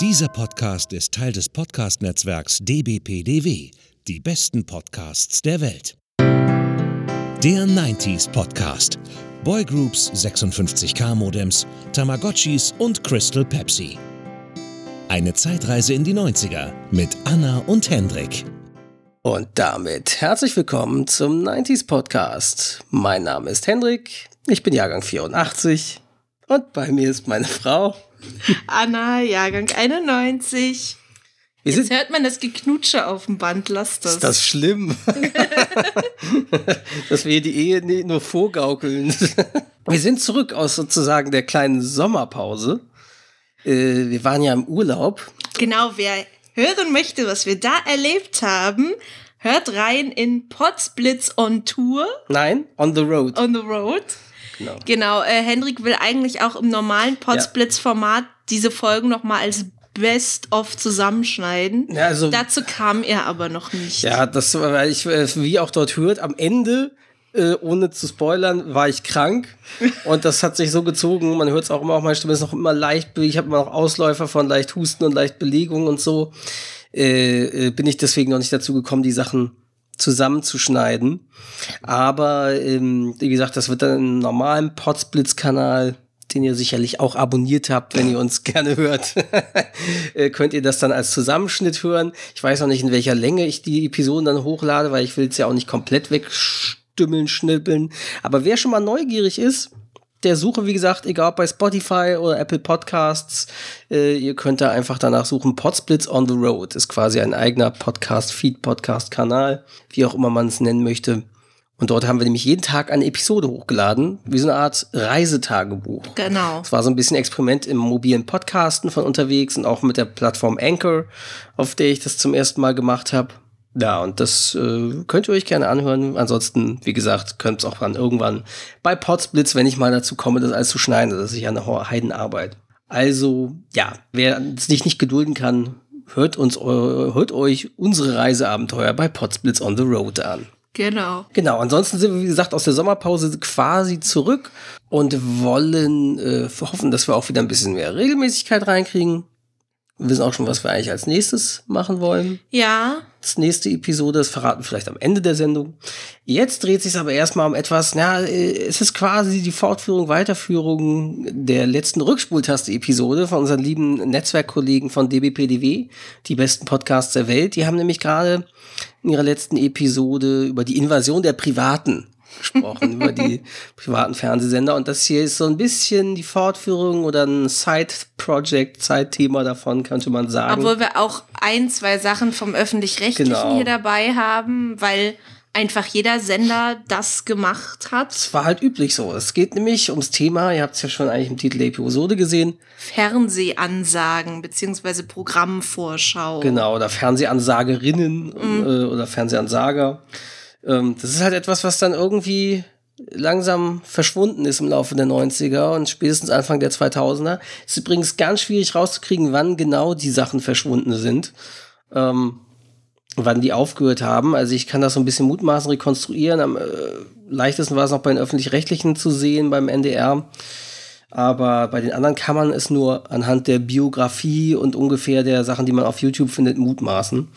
Dieser Podcast ist Teil des Podcast-Netzwerks dbpdw, die besten Podcasts der Welt. Der 90s Podcast. Boygroups, 56K-Modems, Tamagotchis und Crystal Pepsi. Eine Zeitreise in die 90er mit Anna und Hendrik. Und damit herzlich willkommen zum 90s Podcast. Mein Name ist Hendrik, ich bin Jahrgang 84 und bei mir ist meine Frau... Anna, Jahrgang 91. Jetzt hört man das Geknutsche auf dem Band, lass das. Ist das schlimm? Dass wir die Ehe nur vorgaukeln. Wir sind zurück aus sozusagen der kleinen Sommerpause. Wir waren ja im Urlaub. Genau, wer hören möchte, was wir da erlebt haben, hört rein in Podsplits on Tour. Nein, on the road. On the road. Genau. Hendrik will eigentlich auch im normalen Podsplits-Format diese Folgen nochmal als Best-of zusammenschneiden. Ja, also, dazu kam er aber noch nicht. Ja, das weil ich, wie auch dort hört, am Ende, ohne zu spoilern, war ich krank. Und das hat sich so gezogen, man hört es auch immer, auch meine Stimme ist noch immer leicht, ich habe immer noch Ausläufer von leicht Husten und leicht Belegung und so. Bin ich deswegen noch nicht dazu gekommen, die Sachen zusammenzuschneiden. Aber wie gesagt, das wird dann im normalen Podsplits-Kanal, den ihr sicherlich auch abonniert habt, wenn ihr uns gerne hört, könnt ihr das dann als Zusammenschnitt hören. Ich weiß noch nicht, in welcher Länge ich die Episoden dann hochlade, weil ich will es ja auch nicht komplett wegstümmeln, schnippeln. Aber wer schon mal neugierig ist, der Suche, wie gesagt, egal ob bei Spotify oder Apple Podcasts, ihr könnt da einfach danach suchen. Podsplits on the Road ist quasi ein eigener Podcast-Feed, Podcast-Kanal, wie auch immer man es nennen möchte. Und dort haben wir nämlich jeden Tag eine Episode hochgeladen, wie so eine Art Reisetagebuch. Genau. Es war so ein bisschen Experiment im mobilen Podcasten von unterwegs und auch mit der Plattform Anchor, auf der ich das zum ersten Mal gemacht habe. Ja, und das könnt ihr euch gerne anhören. Ansonsten, wie gesagt, könnt ihr es auch dann irgendwann bei Podsplits, wenn ich mal dazu komme, das alles zu schneiden. Das ist ja eine Heidenarbeit. Also, ja, wer es nicht gedulden kann, hört euch unsere Reiseabenteuer bei Podsplits on the Road an. Genau, ansonsten sind wir, wie gesagt, aus der Sommerpause quasi zurück und wollen hoffen, dass wir auch wieder ein bisschen mehr Regelmäßigkeit reinkriegen. Wir wissen auch schon, was wir eigentlich als nächstes machen wollen. Ja. Das nächste Episode, das verraten wir vielleicht am Ende der Sendung. Jetzt dreht sich es aber erstmal um etwas, es ist quasi die Fortführung, Weiterführung der letzten Rückspultaste-Episode von unseren lieben Netzwerkkollegen von dbpdw, die besten Podcasts der Welt. Die haben nämlich gerade in ihrer letzten Episode über die Invasion der Privaten gesprochen, über die privaten Fernsehsender. Und das hier ist so ein bisschen die Fortführung oder ein Side-Project, Side-Thema davon, könnte man sagen. Obwohl wir auch 2 Sachen vom Öffentlich-Rechtlichen hier dabei haben, weil einfach jeder Sender das gemacht hat. Es war halt üblich so. Es geht nämlich ums Thema, ihr habt es ja schon eigentlich im Titel der Episode gesehen. Fernsehansagen bzw. Programmvorschau. Genau, oder Fernsehansagerinnen oder Fernsehansager. Das ist halt etwas, was dann irgendwie langsam verschwunden ist im Laufe der 90er und spätestens Anfang der 2000er. Ist übrigens ganz schwierig rauszukriegen, wann genau die Sachen verschwunden sind, wann die aufgehört haben. Also ich kann das so ein bisschen mutmaßen rekonstruieren. Am leichtesten war es noch bei den Öffentlich-Rechtlichen zu sehen, beim NDR. Aber bei den anderen kann man es nur anhand der Biografie und ungefähr der Sachen, die man auf YouTube findet, mutmaßen.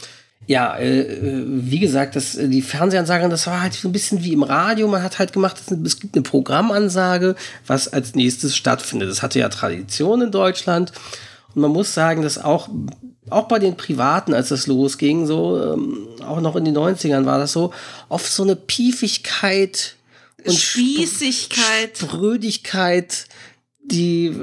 Ja, wie gesagt, die Fernsehansage, das war halt so ein bisschen wie im Radio. Man hat halt gemacht, es gibt eine Programmansage, was als nächstes stattfindet. Das hatte ja Tradition in Deutschland. Und man muss sagen, dass auch bei den Privaten, als das losging, so auch noch in den 90ern war das so, oft so eine Piefigkeit und Sprödigkeit, die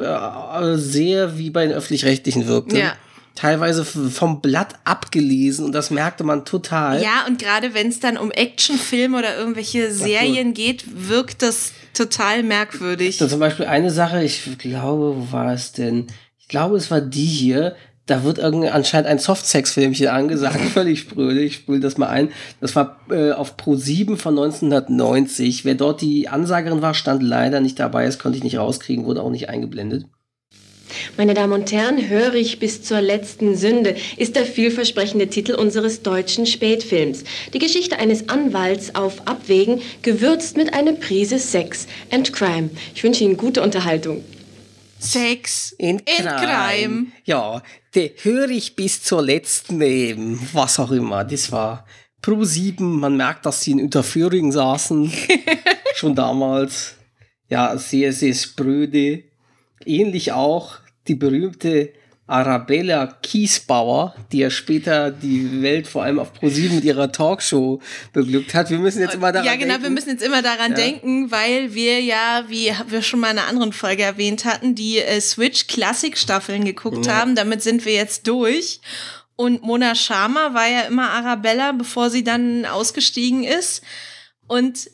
sehr wie bei den Öffentlich-Rechtlichen wirkte. Ja. Teilweise vom Blatt abgelesen und das merkte man total. Ja, und gerade wenn es dann um Actionfilme oder irgendwelche Serien geht, wirkt das total merkwürdig. So, zum Beispiel eine Sache, ich glaube, wo war es denn? Ich glaube, es war die hier. Da wird anscheinend ein Softsex-Filmchen angesagt, völlig spröde. Ich spüle das mal ein. Das war auf ProSieben von 1990. Wer dort die Ansagerin war, stand leider nicht dabei. Das konnte ich nicht rauskriegen, wurde auch nicht eingeblendet. Meine Damen und Herren, Hörig bis zur letzten Sünde ist der vielversprechende Titel unseres deutschen Spätfilms. Die Geschichte eines Anwalts auf Abwägen, gewürzt mit einer Prise Sex and Crime. Ich wünsche Ihnen gute Unterhaltung. Sex and Crime. Ja, der höre ich bis zur letzten eben, was auch immer. Das war ProSieben. Man merkt, dass sie in Unterführung saßen. Schon damals. Ja, sehr, sehr spröde. Ähnlich auch die berühmte Arabella Kiesbauer, die ja später die Welt vor allem auf ProSieben mit ihrer Talkshow beglückt hat. Wir müssen jetzt immer daran denken. Ja, genau, wir müssen jetzt immer daran denken, weil wir ja, wie wir schon mal in einer anderen Folge erwähnt hatten, die Switch-Klassik-Staffeln geguckt haben. Damit sind wir jetzt durch. Und Mona Sharma war ja immer Arabella, bevor sie dann ausgestiegen ist. Und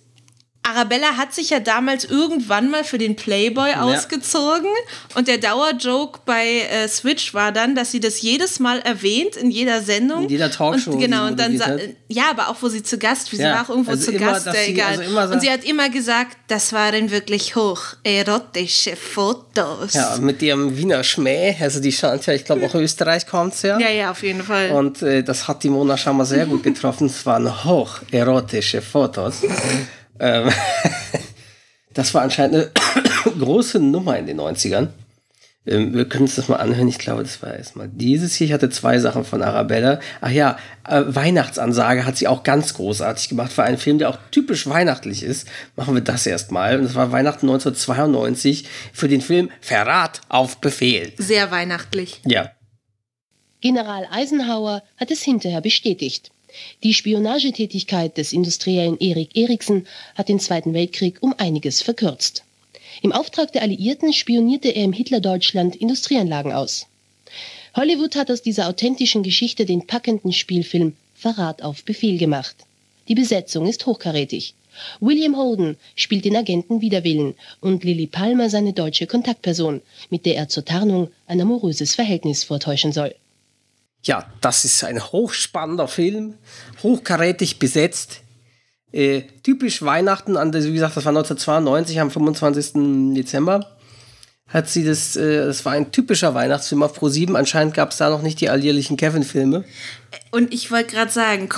Arabella hat sich ja damals irgendwann mal für den Playboy ausgezogen und der Dauerjoke bei Switch war dann, dass sie das jedes Mal erwähnt in jeder Sendung. In jeder Talkshow. Und, genau, und dann aber auch wo sie zu Gast, sie war auch irgendwo also zu immer, Gast, egal. Und sie hat immer gesagt, das waren wirklich hocherotische Fotos. Ja, mit ihrem Wiener Schmäh, also die scheint ja, ich glaube auch Österreich kommt es ja. Ja, ja, auf jeden Fall. Und das hat die Mona Sharma sehr gut getroffen, es waren hocherotische Fotos. Das war anscheinend eine große Nummer in den 90ern. Wir können uns das mal anhören. Ich glaube, das war erstmal dieses hier. Ich hatte 2 Sachen von Arabella. Ach ja, Weihnachtsansage hat sie auch ganz großartig gemacht. Für einen Film, der auch typisch weihnachtlich ist, machen wir das erstmal. Und das war Weihnachten 1992 für den Film Verrat auf Befehl. Sehr weihnachtlich. Ja. General Eisenhower hat es hinterher bestätigt. Die Spionagetätigkeit des Industriellen Erik Eriksen hat den Zweiten Weltkrieg um einiges verkürzt. Im Auftrag der Alliierten spionierte er im Hitler-Deutschland Industrieanlagen aus. Hollywood hat aus dieser authentischen Geschichte den packenden Spielfilm Verrat auf Befehl gemacht. Die Besetzung ist hochkarätig. William Holden spielt den Agenten Widerwillen und Lily Palmer seine deutsche Kontaktperson, mit der er zur Tarnung ein amoröses Verhältnis vortäuschen soll. Ja, das ist ein hochspannender Film, hochkarätig besetzt, typisch Weihnachten, wie gesagt, das war 1992, am 25. Dezember hat sie das war ein typischer Weihnachtsfilm auf ProSieben, anscheinend gab es da noch nicht die alljährlichen Kevin-Filme. Und ich wollte gerade sagen,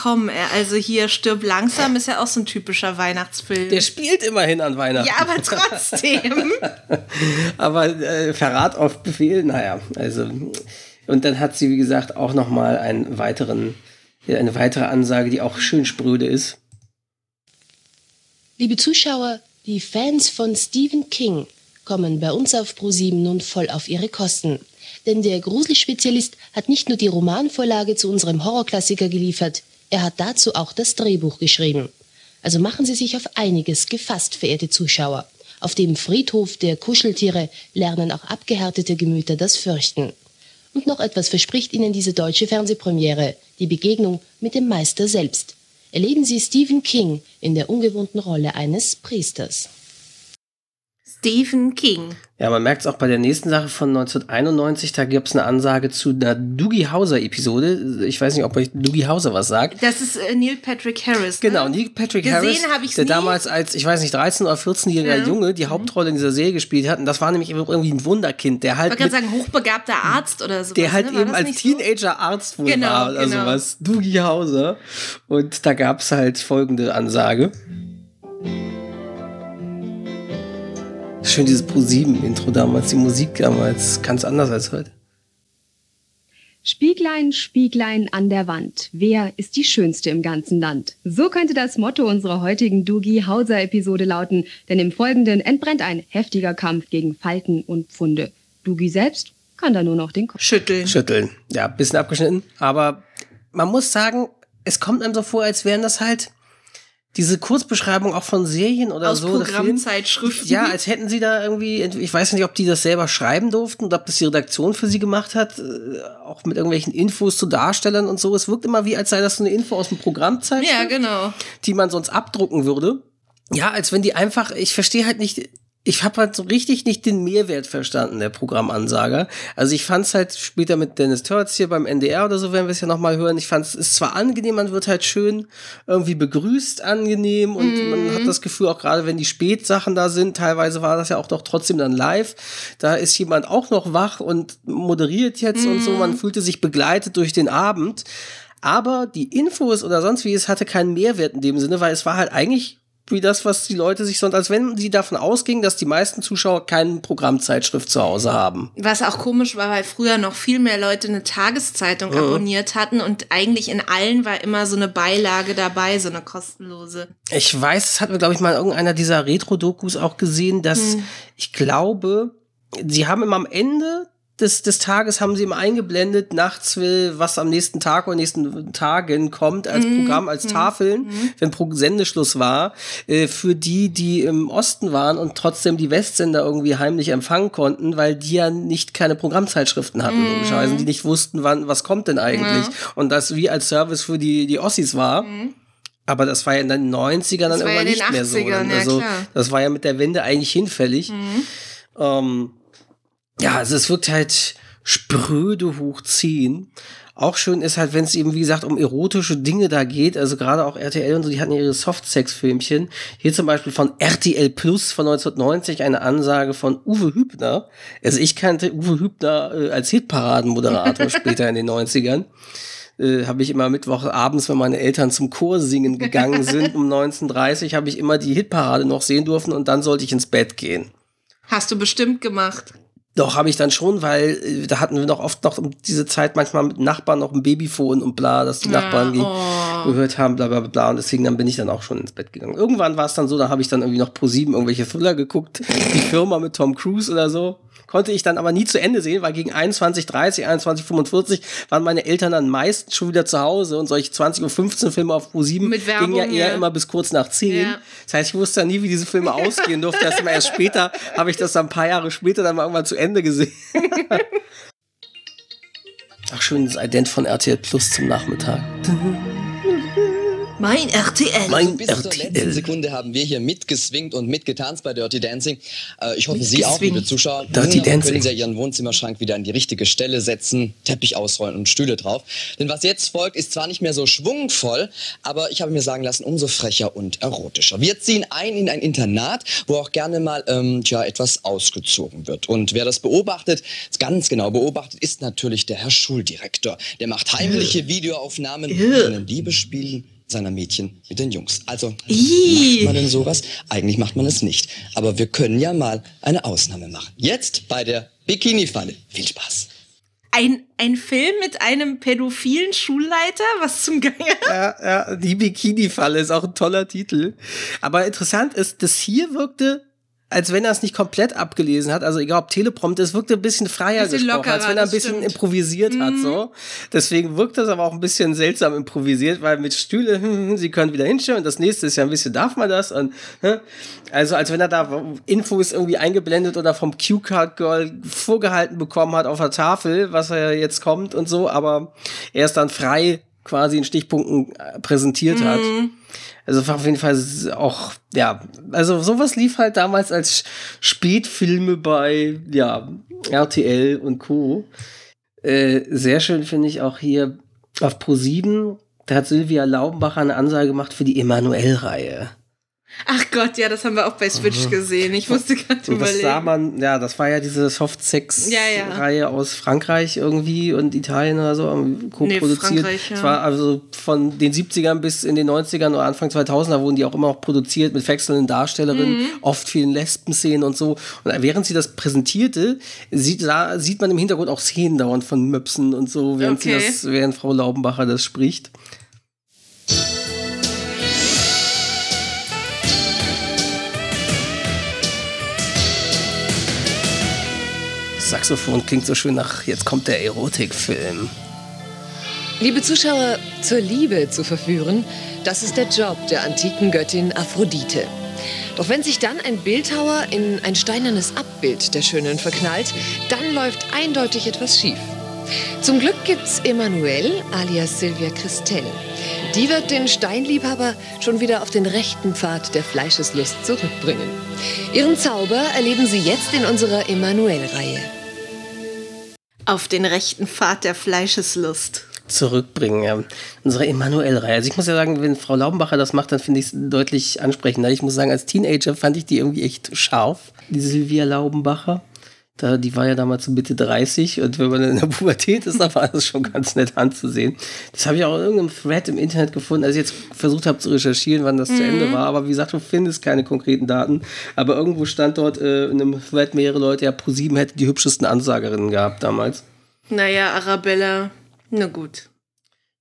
also hier Stirb langsam ist ja auch so ein typischer Weihnachtsfilm. Der spielt immerhin an Weihnachten. Ja, aber trotzdem. Aber Verrat auf Befehl, naja, also... Und dann hat sie, wie gesagt, auch nochmal eine weitere Ansage, die auch schön spröde ist. Liebe Zuschauer, die Fans von Stephen King kommen bei uns auf ProSieben nun voll auf ihre Kosten. Denn der Gruselspezialist hat nicht nur die Romanvorlage zu unserem Horrorklassiker geliefert, er hat dazu auch das Drehbuch geschrieben. Also machen Sie sich auf einiges gefasst, verehrte Zuschauer. Auf dem Friedhof der Kuscheltiere lernen auch abgehärtete Gemüter das Fürchten. Und noch etwas verspricht Ihnen diese deutsche Fernsehpremiere, die Begegnung mit dem Meister selbst. Erleben Sie Stephen King in der ungewohnten Rolle eines Priesters. Stephen King. Ja, man merkt es auch bei der nächsten Sache von 1991, da gab es eine Ansage zu einer Doogie Howser-Episode. Ich weiß nicht, ob euch Doogie Howser was sagt. Das ist Neil Patrick Harris. Ne? Genau, Neil Patrick Harris, der damals als, ich weiß nicht, 13- oder 14-jähriger Junge die Hauptrolle in dieser Serie gespielt hat. Und das war nämlich irgendwie ein Wunderkind, der halt... Man kann sagen, hochbegabter Arzt oder sowas. Der halt eben als Teenager Arzt wohl war oder sowas. Doogie Howser. Und da gab es halt folgende Ansage. Schön dieses ProSieben-Intro damals, die Musik damals, ganz anders als heute. Spieglein, Spieglein an der Wand, wer ist die Schönste im ganzen Land? So könnte das Motto unserer heutigen Doogie Howser-Episode lauten, denn im Folgenden entbrennt ein heftiger Kampf gegen Falten und Pfunde. Doogie selbst kann da nur noch den Kopf schütteln. Ja, ein bisschen abgeschnitten, aber man muss sagen, es kommt einem so vor, als wären das halt... Diese Kurzbeschreibung auch von Serien oder aus so. Aus Programmzeitschriften. Ja, als hätten sie da irgendwie, ich weiß nicht, ob die das selber schreiben durften oder ob das die Redaktion für sie gemacht hat, auch mit irgendwelchen Infos zu Darstellern und so. Es wirkt immer wie, als sei das so eine Info aus dem Programmzeitschrift. Ja, genau. Die man sonst abdrucken würde. Ja, als wenn die einfach, ich verstehe halt nicht, ich habe halt so richtig nicht den Mehrwert verstanden, der Programmansager. Also ich fand's halt später mit Dennis Törz hier beim NDR oder so, werden wir es ja nochmal hören. Ich fand's, ist zwar angenehm, man wird halt schön irgendwie begrüßt angenehm und man hat das Gefühl, auch gerade wenn die Spätsachen da sind, teilweise war das ja auch doch trotzdem dann live, da ist jemand auch noch wach und moderiert jetzt und so, man fühlte sich begleitet durch den Abend. Aber die Infos oder sonst wie, es hatte keinen Mehrwert in dem Sinne, weil es war halt eigentlich wie das, was die Leute sich sonst, als wenn sie davon ausgingen, dass die meisten Zuschauer keine Programmzeitschrift zu Hause haben. Was auch komisch war, weil früher noch viel mehr Leute eine Tageszeitung abonniert hatten und eigentlich in allen war immer so eine Beilage dabei, so eine kostenlose. Ich weiß, das hatten wir, glaube ich, mal in irgendeiner dieser Retro-Dokus auch gesehen, dass ich glaube, sie haben immer am Ende des Tages haben sie immer eingeblendet, nachts will, was am nächsten Tag oder nächsten Tagen kommt, als Programm, als Tafeln, wenn Sendeschluss war, für die im Osten waren und trotzdem die Westsender irgendwie heimlich empfangen konnten, weil die ja keine Programmzeitschriften hatten, logischerweise, die nicht wussten, wann, was kommt denn eigentlich. Ja. Und das wie als Service für die Ossis war. Mhm. Aber das war ja in den 90ern dann irgendwann nicht mehr so. Also, das war ja mit der Wende eigentlich hinfällig. Ja, also es wirkt halt spröde hochziehen. Auch schön ist halt, wenn es eben, wie gesagt, um erotische Dinge da geht, also gerade auch RTL und so, die hatten ihre Softsex-Filmchen. Hier zum Beispiel von RTL Plus von 1990 eine Ansage von Uwe Hübner. Also ich kannte Uwe Hübner als Hitparadenmoderator später in den 90ern. Habe ich immer mittwochabends, wenn meine Eltern zum Chor singen gegangen sind, um 19.30 Uhr, habe ich immer die Hitparade noch sehen dürfen und dann sollte ich ins Bett gehen. Hast du bestimmt gemacht. Doch, habe ich dann schon, weil da hatten wir noch oft noch um diese Zeit manchmal mit Nachbarn noch ein Babyfon und bla, dass die Nachbarn gehört haben, bla bla bla. Und deswegen dann bin ich dann auch schon ins Bett gegangen. Irgendwann war es dann so, da habe ich dann irgendwie noch ProSieben irgendwelche Thriller geguckt, die Firma mit Tom Cruise oder so. Konnte ich dann aber nie zu Ende sehen, weil gegen 21.30, 21.45 waren meine Eltern dann meistens schon wieder zu Hause und solche 20.15 Uhr Filme auf ProSieben gingen ja eher immer bis kurz nach 10. Ja. Das heißt, ich wusste ja nie, wie diese Filme ausgehen durften. Erst immer erst später, habe ich das dann ein paar Jahre später dann mal irgendwann zu Ende gesehen. Ach, schönes Ident von RTL Plus zum Nachmittag. Mein RTL. Mein bis RTL. Bis zur letzten Sekunde haben wir hier mitgeswingt und mitgetanzt bei Dirty Dancing. Ich hoffe, Sie auch, liebe Zuschauer, können Sie Ihren Wohnzimmerschrank wieder an die richtige Stelle setzen, Teppich ausrollen und Stühle drauf. Denn was jetzt folgt, ist zwar nicht mehr so schwungvoll, aber ich habe mir sagen lassen, umso frecher und erotischer. Wir ziehen ein in ein Internat, wo auch gerne mal etwas ausgezogen wird. Und wer das beobachtet, ganz genau beobachtet, ist natürlich der Herr Schuldirektor. Der macht heimliche Videoaufnahmen von einem Liebesspielen seiner Mädchen mit den Jungs. Also, macht man denn sowas? Eigentlich macht man es nicht. Aber wir können ja mal eine Ausnahme machen. Jetzt bei der Bikini-Falle. Viel Spaß. Ein Film mit einem pädophilen Schulleiter? Was zum Geier? Ja, die Bikini-Falle ist auch ein toller Titel. Aber interessant ist, dass hier wirkte, als wenn er es nicht komplett abgelesen hat, also egal ob Teleprompter, es wirkte ein bisschen freier gesprochen, lockerer, als wenn er ein bisschen improvisiert hat, so. Deswegen wirkt das aber auch ein bisschen seltsam improvisiert, weil mit Stühle, sie können wieder hinstellen und das nächste ist ja ein bisschen, darf man das? Und, also als wenn er da Infos irgendwie eingeblendet oder vom Cue-Card-Girl vorgehalten bekommen hat auf der Tafel, was er jetzt kommt und so, aber er ist dann frei quasi in Stichpunkten präsentiert hat. Also auf jeden Fall auch, ja, also sowas lief halt damals als Spätfilme bei, RTL und Co. Sehr schön finde ich auch hier auf ProSieben, da hat Sylvia Laubenbacher eine Ansage gemacht für die Emanuelle-Reihe. Ach Gott, ja, das haben wir auch bei Switch gesehen. Ich musste gerade überlegen. Das sah man, ja, das war ja diese Softsex-Reihe aus Frankreich irgendwie und Italien oder so, co-produziert. Nee, es war also von den 70ern bis in den 90ern oder Anfang 2000er wurden die auch immer noch produziert mit wechselnden Darstellerinnen, oft vielen Lesben-Szenen und so. Und während sie das präsentierte, sieht man im Hintergrund auch Szenen dauernd von Möpsen und so, während Frau Laubenbacher das spricht. Saxophon klingt so schön nach, jetzt kommt der Erotikfilm. Liebe Zuschauer, zur Liebe zu verführen, das ist der Job der antiken Göttin Aphrodite. Doch wenn sich dann ein Bildhauer in ein steinernes Abbild der Schönen verknallt, dann läuft eindeutig etwas schief. Zum Glück gibt's Emanuelle, alias Sylvia Christel. Die wird den Steinliebhaber schon wieder auf den rechten Pfad der Fleischeslust zurückbringen. Ihren Zauber erleben Sie jetzt in unserer Emanuelle-Reihe. Auf den rechten Pfad der Fleischeslust. Zurückbringen, ja. Unsere Emanuelle-Reihe. Also ich muss ja sagen, wenn Frau Laubenbacher das macht, dann finde ich es deutlich ansprechender. Ich muss sagen, als Teenager fand ich die irgendwie echt scharf, die Sylvia Laubenbacher. Die war ja damals so Mitte 30 und wenn man in der Pubertät ist, dann war das schon ganz nett anzusehen. Das habe ich auch in irgendeinem Thread im Internet gefunden, als ich jetzt versucht habe zu recherchieren, wann das zu Ende war. Aber wie gesagt, du findest keine konkreten Daten. Aber irgendwo stand dort in einem Thread mehrere Leute, ja, ProSieben hätte die hübschesten Ansagerinnen gehabt damals. Naja, Arabella, na gut.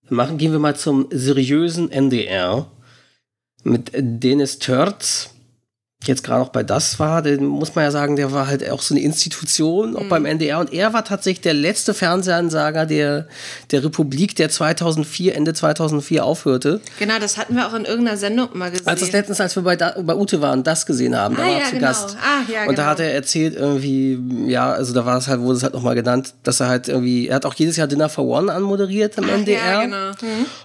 Gehen wir mal zum seriösen NDR mit Dennis Törz. Jetzt gerade auch bei Das war, den muss man ja sagen, der war halt auch so eine Institution, auch beim NDR. Und er war tatsächlich der letzte Fernsehansager der Republik, der 2004, Ende 2004 aufhörte. Genau, das hatten wir auch in irgendeiner Sendung mal gesehen. Als wir bei Ute waren, das gesehen haben, da war er zu Gast. Und da hat er erzählt irgendwie, da war es halt, wurde es halt nochmal genannt, dass er halt irgendwie, er hat auch jedes Jahr Dinner for One anmoderiert am NDR. Ja, genau.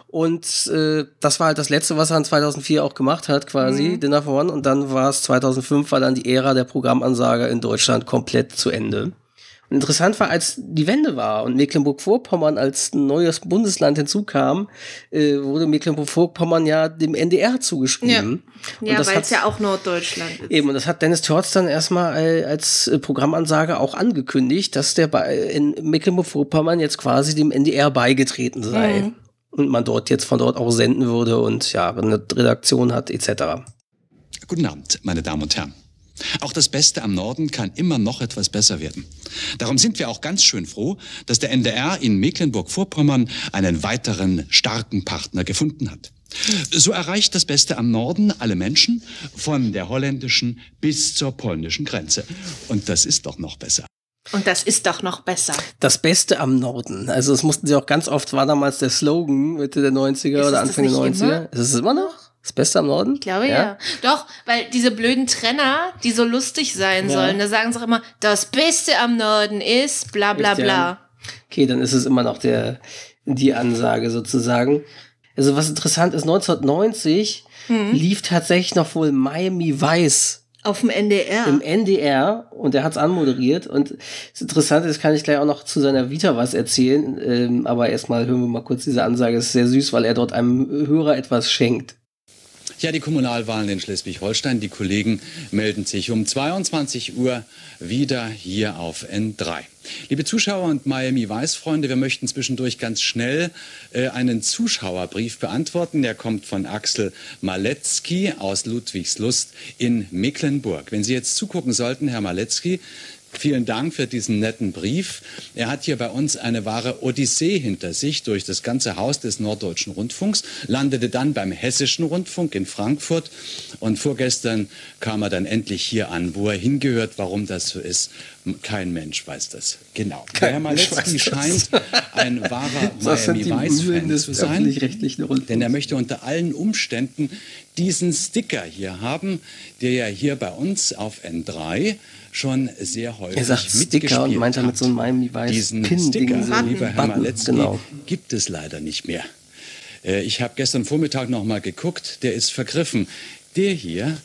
Und das war halt das Letzte, was er in 2004 auch gemacht hat, quasi, Dinner for One. Und dann war es 2005, war dann die Ära der Programmansager in Deutschland komplett zu Ende. Und interessant war, als die Wende war und Mecklenburg-Vorpommern als neues Bundesland hinzukam, wurde Mecklenburg-Vorpommern ja dem NDR zugeschrieben. Ja, weil es ja auch Norddeutschland ist. Eben, und das hat Dennis Törz dann erstmal als Programmansager auch angekündigt, dass der in Mecklenburg-Vorpommern jetzt quasi dem NDR beigetreten sei. Mhm. Und man von dort auch senden würde und ja, eine Redaktion hat etc. Guten Abend, meine Damen und Herren. Auch das Beste am Norden kann immer noch etwas besser werden. Darum sind wir auch ganz schön froh, dass der NDR in Mecklenburg-Vorpommern einen weiteren starken Partner gefunden hat. So erreicht das Beste am Norden alle Menschen von der holländischen bis zur polnischen Grenze. Und das ist doch noch besser. Das Beste am Norden. Also das mussten sie auch ganz oft, war damals der Slogan Mitte der 90er oder Anfang der 90er. Immer? Ist es immer noch? Das Beste am Norden? Ich glaube, ja. Doch, weil diese blöden Trenner, die so lustig sein sollen, da sagen sie auch immer, das Beste am Norden ist bla bla bla. Okay, dann ist es immer noch die Ansage sozusagen. Also was interessant ist, 1990 lief tatsächlich noch wohl Miami Vice auf dem NDR. Im NDR. Und er hat es anmoderiert. Und das Interessante ist, kann ich gleich auch noch zu seiner Vita was erzählen. Aber erstmal hören wir mal kurz diese Ansage. Es ist sehr süß, weil er dort einem Hörer etwas schenkt. Ja, die Kommunalwahlen in Schleswig-Holstein. Die Kollegen melden sich um 22 Uhr wieder hier auf N3. Liebe Zuschauer und Miami Vice-Freunde, wir möchten zwischendurch ganz schnell einen Zuschauerbrief beantworten. Der kommt von Axel Maletzki aus Ludwigslust in Mecklenburg. Wenn Sie jetzt zugucken sollten, Herr Maletzki, vielen Dank für diesen netten Brief. Er hat hier bei uns eine wahre Odyssee hinter sich durch das ganze Haus des Norddeutschen Rundfunks, landete dann beim Hessischen Rundfunk in Frankfurt und vorgestern kam er dann endlich hier an, wo er hingehört. Warum das so ist, kein Mensch weiß das. Genau. Herr Maletzki scheint ein wahrer Miami-Vice-Fan zu sein, denn er möchte unter allen Umständen diesen Sticker hier haben, der ja hier bei uns auf N3 schon sehr häufig mitgespielt hat. Und meint damit so einen Miami-Vice diesen Sticker, lieber Herr Maletzki, gibt es leider nicht mehr. Ich habe gestern Vormittag noch mal geguckt, der ist vergriffen. Der hier,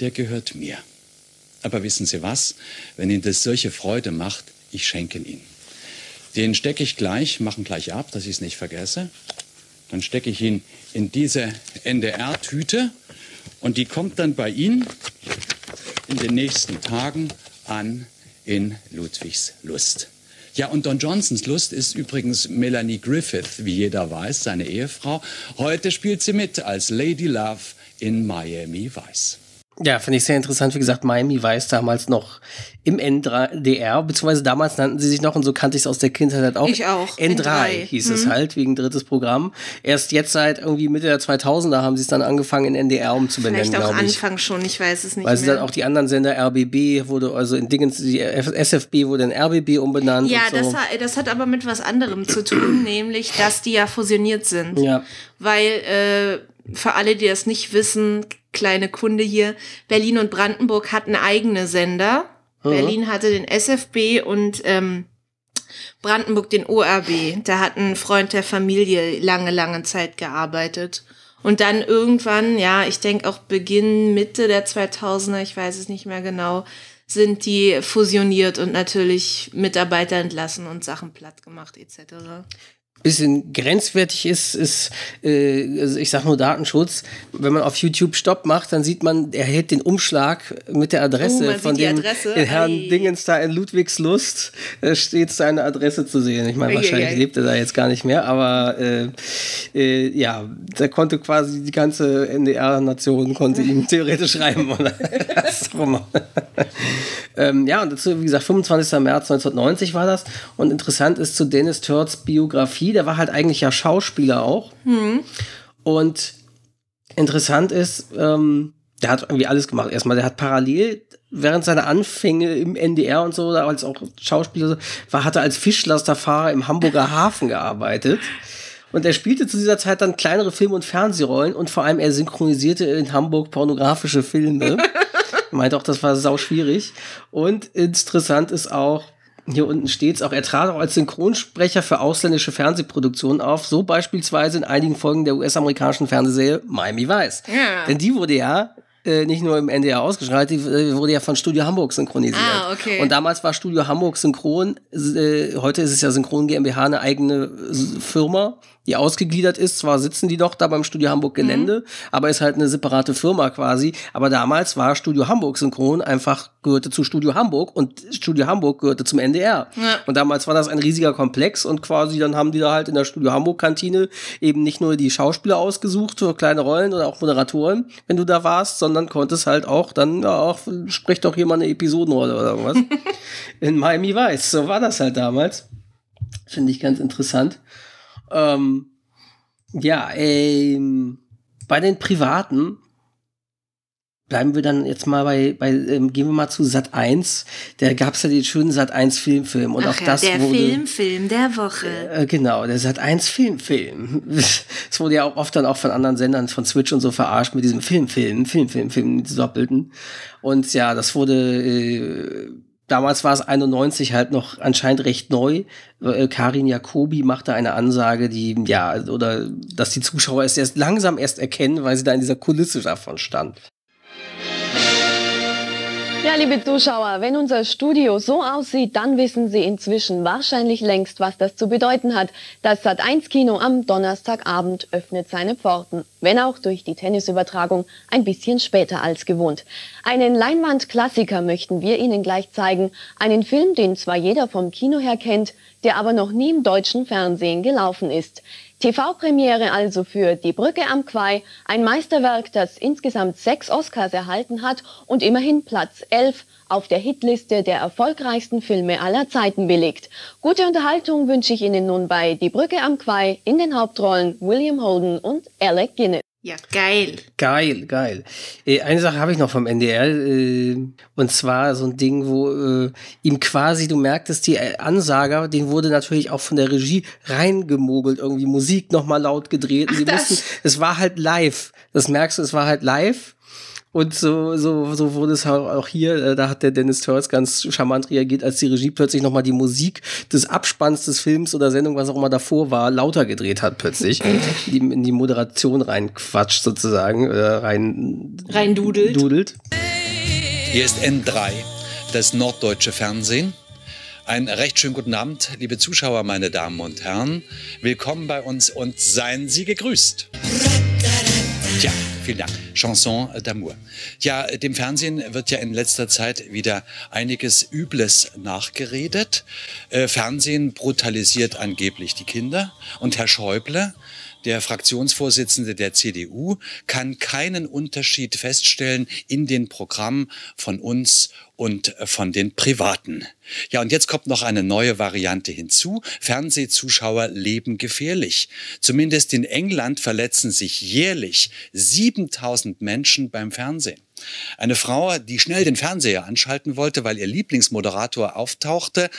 der gehört mir. Aber wissen Sie was? Wenn Ihnen das solche Freude macht, ich schenke ihn Ihnen. Den stecke ich gleich, machen gleich ab, dass ich es nicht vergesse. Dann stecke ich ihn in diese NDR-Tüte und die kommt dann bei Ihnen in den nächsten Tagen an in Ludwigslust. Ja, und Don Johnsons Lust ist übrigens Melanie Griffith, wie jeder weiß, seine Ehefrau. Heute spielt sie mit als Lady Love in Miami Vice. Ja, finde ich sehr interessant. Wie gesagt, Miami Vice damals noch im NDR, beziehungsweise damals nannten sie sich noch, und so kannte ich es aus der Kindheit halt auch. Ich auch. N3 hieß es halt, wegen drittes Programm. Erst jetzt seit irgendwie Mitte der 2000er haben sie es dann angefangen, in NDR umzubenennen, glaube ich. Vielleicht auch Anfang schon, ich weiß es nicht mehr. Weil sie dann auch die anderen Sender, RBB wurde, also in Dingens, die SFB wurde in RBB umbenannt. Ja, und so. Das hat aber mit was anderem zu tun, nämlich, dass die ja fusioniert sind. Ja. Weil, für alle, die das nicht wissen, kleine Kunde hier, Berlin und Brandenburg hatten eigene Sender. Mhm. Berlin hatte den SFB und Brandenburg den ORB. Da hat ein Freund der Familie lange, lange Zeit gearbeitet. Und dann irgendwann, ja, ich denke auch Beginn, Mitte der 2000er, ich weiß es nicht mehr genau, sind die fusioniert und natürlich Mitarbeiter entlassen und Sachen platt gemacht etc. bisschen grenzwertig ist, also ich sag nur Datenschutz, wenn man auf YouTube Stopp macht, dann sieht man, er hält den Umschlag mit der Adresse von dem Herrn Dingens da in Ludwigslust, steht seine Adresse zu sehen. Ich meine, wahrscheinlich lebt er da jetzt gar nicht mehr, aber ja, da konnte quasi die ganze NDR-Nation konnte ihm theoretisch schreiben. Oder? Ja, und dazu, wie gesagt, 25. März 1990 war das, und interessant ist zu Dennis Törz' Biografie, der war halt eigentlich ja Schauspieler auch. Mhm. Und interessant ist, der hat irgendwie alles gemacht. Erstmal, der hat parallel während seiner Anfänge im NDR und so, oder als auch Schauspieler, hatte als Fischlasterfahrer im Hamburger Hafen gearbeitet. Und er spielte zu dieser Zeit dann kleinere Film- und Fernsehrollen, und vor allem er synchronisierte in Hamburg pornografische Filme. Meint auch, das war sau schwierig. Und interessant ist auch, hier unten steht's auch, er trat auch als Synchronsprecher für ausländische Fernsehproduktionen auf, so beispielsweise in einigen Folgen der US-amerikanischen Fernsehserie Miami Vice. Ja. Denn die wurde ja nicht nur im NDR ausgestrahlt, die wurde ja von Studio Hamburg synchronisiert. Ah, okay. Und damals war Studio Hamburg Synchron, heute ist es ja Synchron GmbH, eine eigene Firma, die ausgegliedert ist. Zwar sitzen die doch da beim Studio Hamburg Gelände, aber ist halt eine separate Firma quasi. Aber damals war Studio Hamburg Synchron einfach, gehörte zu Studio Hamburg, und Studio Hamburg gehörte zum NDR. Ja. Und damals war das ein riesiger Komplex, und quasi dann haben die da halt in der Studio Hamburg Kantine eben nicht nur die Schauspieler ausgesucht für kleine Rollen oder auch Moderatoren, wenn du da warst, sondern konntest halt auch dann, ja, auch spricht doch jemand eine Episodenrolle oder irgendwas. In Miami Vice. So war das halt damals. Finde ich ganz interessant. Bei den Privaten bleiben wir dann jetzt mal gehen wir mal zu Sat.1. Da gab es ja den schönen Sat.1-Filmfilm. Und auch das wurde... der Filmfilm der Woche. Genau, der Sat.1-Filmfilm. Es wurde ja auch oft dann auch von anderen Sendern, von Switch und so verarscht mit diesem Filmfilm, die doppelten. Und ja, das wurde... damals war es 91 halt noch anscheinend recht neu. Karin Jacobi machte eine Ansage, die, ja, oder dass die Zuschauer es langsam erkennen, weil sie da in dieser Kulisse davon stand. Ja, liebe Zuschauer, wenn unser Studio so aussieht, dann wissen Sie inzwischen wahrscheinlich längst, was das zu bedeuten hat. Das Sat.1-Kino am Donnerstagabend öffnet seine Pforten, wenn auch durch die Tennisübertragung ein bisschen später als gewohnt. Einen Leinwandklassiker möchten wir Ihnen gleich zeigen. Einen Film, den zwar jeder vom Kino her kennt, der aber noch nie im deutschen Fernsehen gelaufen ist. TV-Premiere also für Die Brücke am Quai, ein Meisterwerk, das insgesamt 6 Oscars erhalten hat und immerhin Platz 11 auf der Hitliste der erfolgreichsten Filme aller Zeiten belegt. Gute Unterhaltung wünsche ich Ihnen nun bei Die Brücke am Quai, in den Hauptrollen William Holden und Alec Guinness. Ja, geil. Geil. Eine Sache habe ich noch vom NDR, und zwar so ein Ding, wo ihm quasi, du merktest, die Ansager, den wurde natürlich auch von der Regie reingemogelt, irgendwie Musik nochmal laut gedreht. Es war halt live, das merkst du, es war halt live. Und so wurde es auch hier, da hat der Dennis Törz ganz charmant reagiert, als die Regie plötzlich nochmal die Musik des Abspanns des Films oder Sendung, was auch immer davor war, lauter gedreht hat plötzlich, die in die Moderation reinquatscht sozusagen, oder rein dudelt. Hier ist N3, das norddeutsche Fernsehen. Einen recht schönen guten Abend, liebe Zuschauer, meine Damen und Herren. Willkommen bei uns und seien Sie gegrüßt. Tja. Vielen Dank. Chanson d'amour. Ja, dem Fernsehen wird ja in letzter Zeit wieder einiges Übles nachgeredet. Fernsehen brutalisiert angeblich die Kinder. Und Herr Schäuble, der Fraktionsvorsitzende der CDU, kann keinen Unterschied feststellen in den Programmen von uns und von den Privaten. Ja, und jetzt kommt noch eine neue Variante hinzu. Fernsehzuschauer leben gefährlich. Zumindest in England verletzen sich jährlich 7000 Menschen beim Fernsehen. Eine Frau, die schnell den Fernseher anschalten wollte, weil ihr Lieblingsmoderator auftauchte,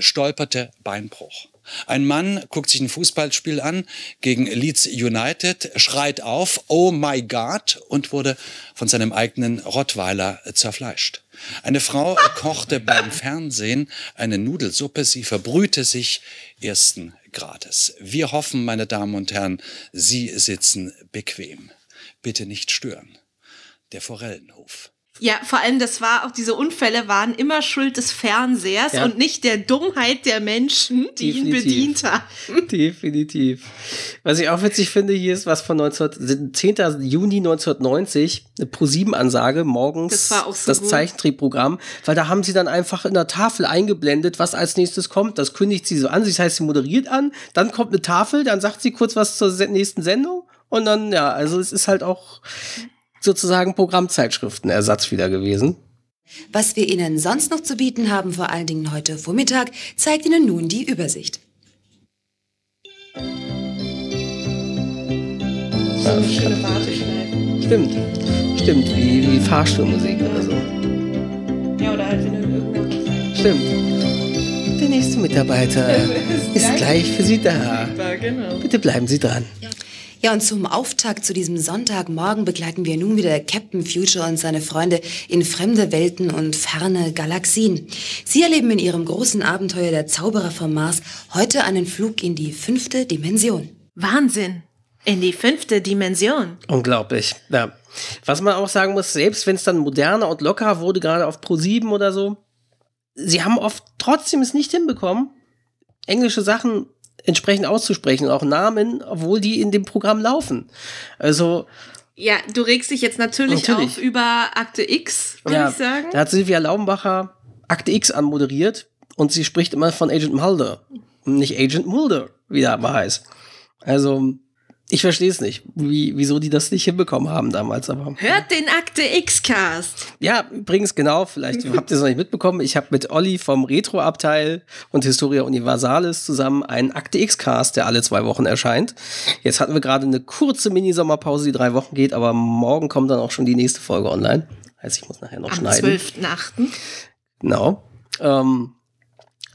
stolperte, Beinbruch. Ein Mann guckt sich ein Fußballspiel an gegen Leeds United, schreit auf, oh my God, und wurde von seinem eigenen Rottweiler zerfleischt. Eine Frau kochte beim Fernsehen eine Nudelsuppe, sie verbrühte sich ersten Grades. Wir hoffen, meine Damen und Herren, Sie sitzen bequem. Bitte nicht stören. Der Forellenhof. Ja, vor allem, das war auch, diese Unfälle waren immer Schuld des Fernsehers und nicht der Dummheit der Menschen, die ihn bedient haben. Definitiv. Was ich auch witzig finde, hier ist was von 10. Juni 1990, eine ProSieben-Ansage morgens, das war auch so das Zeichentriebprogramm, weil da haben sie dann einfach in der Tafel eingeblendet, was als nächstes kommt. Das kündigt sie so an, das heißt, sie moderiert an, dann kommt eine Tafel, dann sagt sie kurz was zur nächsten Sendung und dann, ja, also es ist halt auch sozusagen Programmzeitschriftenersatz wieder gewesen. Was wir Ihnen sonst noch zu bieten haben, vor allen Dingen heute Vormittag, zeigt Ihnen nun die Übersicht. So schöne Fahrgeschläge. Stimmt, wie Fahrstuhlmusik oder so. Ja, oder halt in irgendeinem. Stimmt. Der nächste Mitarbeiter ist gleich für Sie da. Genau. Bitte bleiben Sie dran. Ja. Ja, und zum Auftakt zu diesem Sonntagmorgen begleiten wir nun wieder Captain Future und seine Freunde in fremde Welten und ferne Galaxien. Sie erleben in ihrem großen Abenteuer der Zauberer vom Mars heute einen Flug in die 5. Dimension. Wahnsinn! In die 5. Dimension. Unglaublich, ja. Was man auch sagen muss, selbst wenn es dann moderner und locker wurde, gerade auf ProSieben oder so, sie haben oft trotzdem es nicht hinbekommen, englische Sachen entsprechend auszusprechen, auch Namen, obwohl die in dem Programm laufen. Also ja, du regst dich jetzt natürlich auf über Akte X, würde ich sagen. Da hat Sylvia Laubenbacher Akte X anmoderiert und sie spricht immer von Agent Mulder und nicht Agent Mulder, wie der aber heißt. Also ich verstehe es nicht, wieso die das nicht hinbekommen haben damals. Aber hört den Akte X-Cast. Ja, übrigens, genau, vielleicht habt ihr es noch nicht mitbekommen. Ich habe mit Olli vom Retro-Abteil und Historia Universalis zusammen einen Akte X-Cast, der alle 2 Wochen erscheint. Jetzt hatten wir gerade eine kurze Mini-Sommerpause, die 3 Wochen geht, aber morgen kommt dann auch schon die nächste Folge online. Also ich muss nachher noch schneiden. Am 12.8. Genau.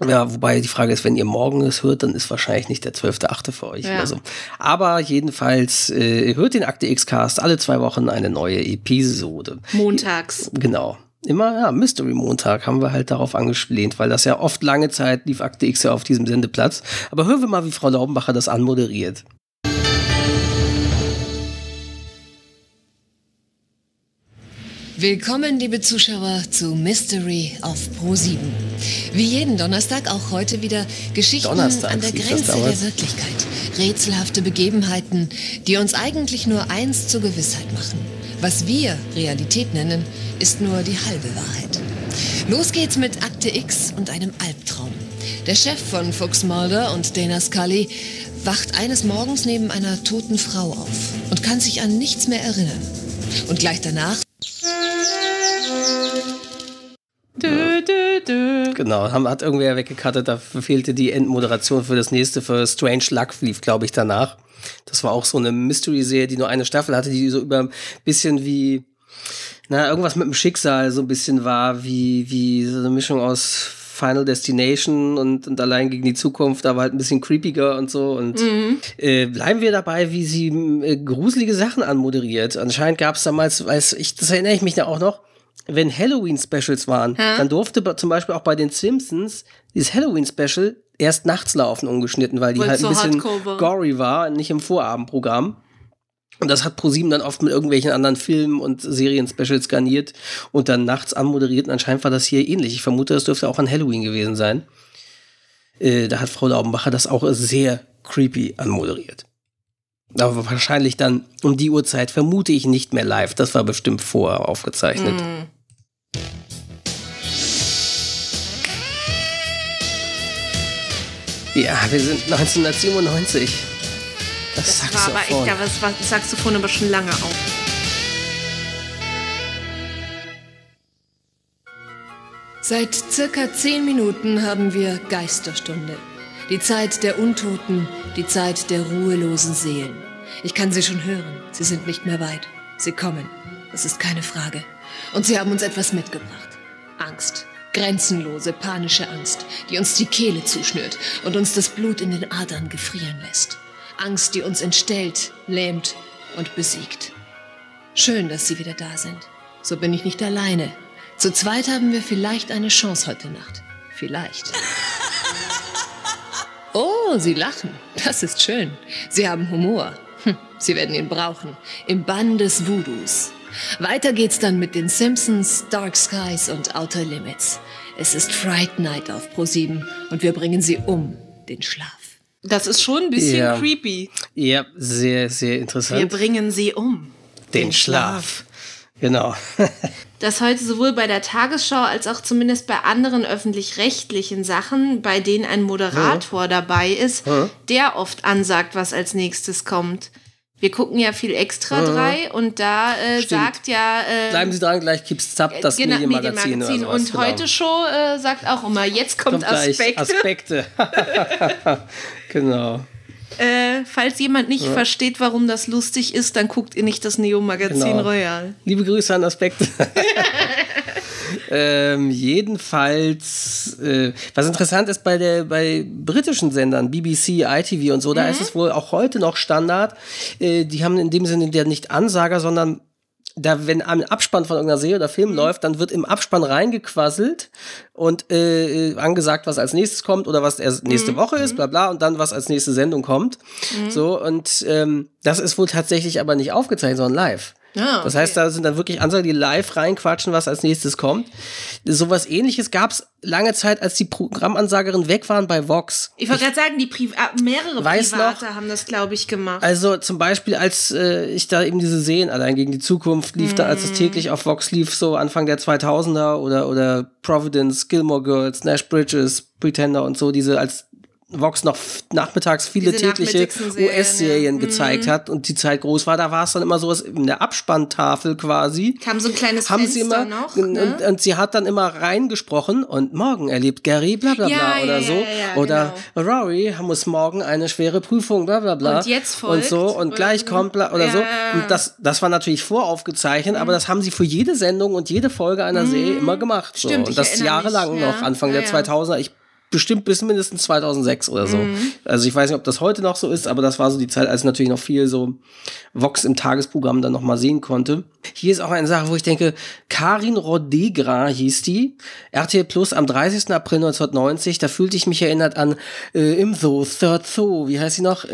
Ja, wobei die Frage ist, wenn ihr morgen es hört, dann ist wahrscheinlich nicht der 12.8. für euch oder so. Aber jedenfalls hört den Akte X-Cast, alle 2 Wochen eine neue Episode. Montags. Genau. Immer, ja, Mystery-Montag haben wir halt darauf angelehnt, weil das ja oft lange Zeit lief Akte X ja auf diesem Sendeplatz. Aber hören wir mal, wie Frau Laubenbacher das anmoderiert. Willkommen, liebe Zuschauer, zu Mystery auf ProSieben. Wie jeden Donnerstag auch heute wieder Geschichten an der Grenze der Wirklichkeit. Rätselhafte Begebenheiten, die uns eigentlich nur eins zur Gewissheit machen. Was wir Realität nennen, ist nur die halbe Wahrheit. Los geht's mit Akte X und einem Albtraum. Der Chef von Fuchs Mulder und Dana Scully wacht eines Morgens neben einer toten Frau auf und kann sich an nichts mehr erinnern. Und gleich danach... Genau, hat irgendwer weggekattet, da fehlte die Endmoderation für das nächste, für Strange Luck lief, glaube ich, danach. Das war auch so eine Mystery-Serie, die nur eine Staffel hatte, die so über ein bisschen wie, irgendwas mit dem Schicksal so ein bisschen war, wie so eine Mischung aus Final Destination und Allein gegen die Zukunft, aber halt ein bisschen creepiger und so. Und bleiben wir dabei, wie sie gruselige Sachen anmoderiert. Anscheinend gab es damals, das erinnere ich mich da auch noch, wenn Halloween-Specials waren, dann durfte zum Beispiel auch bei den Simpsons dieses Halloween-Special erst nachts laufen, ungeschnitten, weil die halt so ein bisschen gory war, nicht im Vorabendprogramm. Und das hat ProSieben dann oft mit irgendwelchen anderen Filmen und Serien-Specials garniert und dann nachts anmoderiert. Und anscheinend war das hier ähnlich. Ich vermute, das dürfte auch an Halloween gewesen sein. Da hat Frau Laubenbacher das auch sehr creepy anmoderiert. Aber wahrscheinlich dann um die Uhrzeit vermute ich nicht mehr live. Das war bestimmt vorher aufgezeichnet. Ja, wir sind 1997. Das war aber echt, aber das sagst du vorhin aber schon lange auf. Seit circa 10 Minuten haben wir Geisterstunde. Die Zeit der Untoten, die Zeit der ruhelosen Seelen. Ich kann sie schon hören. Sie sind nicht mehr weit. Sie kommen. Das ist keine Frage. Und sie haben uns etwas mitgebracht. Angst. Grenzenlose, panische Angst, die uns die Kehle zuschnürt und uns das Blut in den Adern gefrieren lässt. Angst, die uns entstellt, lähmt und besiegt. Schön, dass Sie wieder da sind. So bin ich nicht alleine. Zu zweit haben wir vielleicht eine Chance heute Nacht. Vielleicht. Oh, Sie lachen. Das ist schön. Sie haben Humor. Sie werden ihn brauchen. Im Bann des Voodoos. Weiter geht's dann mit den Simpsons, Dark Skies und Outer Limits. Es ist Fright Night auf ProSieben und wir bringen Sie um den Schlaf. Das ist schon ein bisschen creepy. Ja, sehr, sehr interessant. Wir bringen Sie um den Schlaf. Genau. Das heute sowohl bei der Tagesschau als auch zumindest bei anderen öffentlich-rechtlichen Sachen, bei denen ein Moderator dabei ist, der oft ansagt, was als nächstes kommt. Wir gucken ja viel Extra 3 und da sagt ja... bleiben Sie dran, gleich gibt's das Medienmagazin oder sowas. Und genau. Heute Show sagt auch immer, jetzt kommt Aspekte. Genau. Falls jemand nicht versteht, warum das lustig ist, dann guckt ihr nicht das Neo-Magazin Royal. Liebe Grüße an Aspekte. Jedenfalls, was interessant ist bei britischen Sendern, BBC, ITV und so, da ist es wohl auch heute noch Standard. Die haben in dem Sinne ja nicht Ansager, sondern da, wenn ein Abspann von irgendeiner Serie oder Film läuft, dann wird im Abspann reingequasselt und angesagt, was als nächstes kommt oder was erst nächste Woche ist, bla bla, und dann, was als nächste Sendung kommt. So, und das ist wohl tatsächlich aber nicht aufgezeichnet, sondern live. Ah, okay. Das heißt, da sind dann wirklich Ansagen, die live reinquatschen, was als nächstes kommt. Sowas Ähnliches gab es lange Zeit, als die Programmansagerinnen weg waren bei Vox. Ich wollte gerade sagen, die mehrere Private haben das, glaube ich, gemacht. Also zum Beispiel, als ich da eben diese Serien allein gegen die Zukunft lief, da, als es täglich auf Vox lief, so Anfang der 2000er oder Providence, Gilmore Girls, Nash Bridges, Pretender und so, diese als Vox noch nachmittags viele tägliche US-Serien gezeigt hat und die Zeit groß war, da war es dann immer sowas in der Abspanntafel quasi. Kam so ein kleines Fenster immer, noch. Und sie hat dann immer reingesprochen und morgen erlebt Gary bla bla bla oder so. Ja, oder genau. Rory muss morgen eine schwere Prüfung bla bla bla. Und jetzt folgt. Und so und gleich kommt bla oder so. Und das war natürlich voraufgezeichnet, aber das haben sie für jede Sendung und jede Folge einer Serie immer gemacht. So. Stimmt, und das jahrelang noch, Anfang der 2000er. Bestimmt bis mindestens 2006 oder so. Also ich weiß nicht, ob das heute noch so ist, aber das war so die Zeit, als ich natürlich noch viel so Vox im Tagesprogramm dann nochmal sehen konnte. Hier ist auch eine Sache, wo ich denke, Karin Rodegra hieß die, RTL Plus am 30. April 1990, da fühlte ich mich erinnert an Imso, Third So, wie heißt sie noch?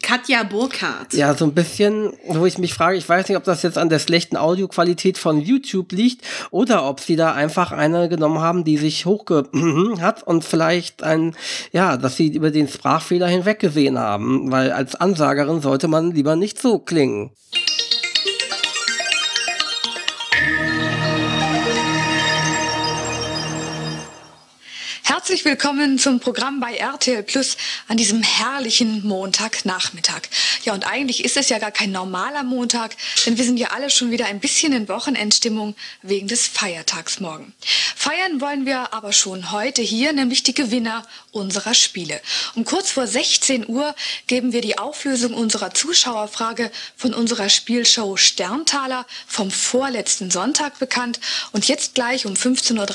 Katja Burkhardt. Ja, so ein bisschen, wo ich mich frage, ich weiß nicht, ob das jetzt an der schlechten Audioqualität von YouTube liegt oder ob sie da einfach eine genommen haben, die sich hochgehalten hat und vielleicht dass sie über den Sprachfehler hinweggesehen haben, weil als Ansagerin sollte man lieber nicht so klingen. Herzlich willkommen zum Programm bei RTL Plus an diesem herrlichen Montagnachmittag. Ja, und eigentlich ist es ja gar kein normaler Montag, denn wir sind ja alle schon wieder ein bisschen in Wochenendstimmung wegen des Feiertags morgen. Feiern wollen wir aber schon heute hier, nämlich die Gewinner unserer Spiele. Um kurz vor 16 Uhr geben wir die Auflösung unserer Zuschauerfrage von unserer Spielshow Sterntaler vom vorletzten Sonntag bekannt. Und jetzt gleich um 15.30 Uhr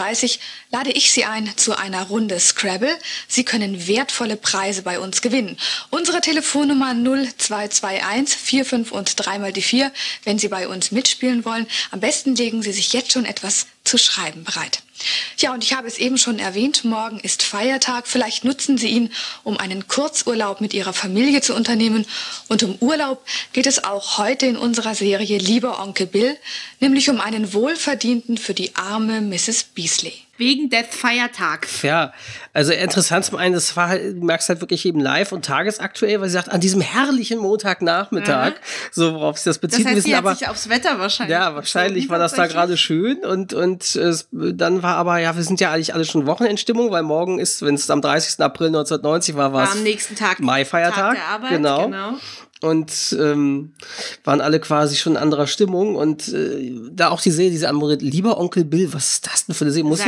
lade ich Sie ein zu einer Runde Scrabble. Sie können wertvolle Preise bei uns gewinnen. Unsere Telefonnummer 0221 45 und 3 mal die 4, wenn Sie bei uns mitspielen wollen. Am besten legen Sie sich jetzt schon etwas zu schreiben bereit. Ja, und ich habe es eben schon erwähnt, morgen ist Feiertag. Vielleicht nutzen Sie ihn, um einen Kurzurlaub mit Ihrer Familie zu unternehmen. Und um Urlaub geht es auch heute in unserer Serie Lieber Onkel Bill, nämlich um einen wohlverdienten für die arme Mrs. Beasley. Wegen des Feiertags. Ja, also interessant zum einen, das war halt, du merkst halt wirklich eben live und tagesaktuell, weil sie sagt, an diesem herrlichen Montagnachmittag, so worauf sich das bezieht. Das heißt, sie hat sich aufs Wetter wahrscheinlich. Ja, wahrscheinlich war das da gerade schön und dann war aber, ja, wir sind ja eigentlich alle schon Wochenendstimmung, weil morgen ist, wenn es am 30. April 1990 war es am nächsten Tag Mai-Feiertag. Tag der Arbeit, genau. Und waren alle quasi schon in anderer Stimmung. Und da auch die Serie, diese Amore, Lieber Onkel Bill, was ist das denn für eine Serie? Muss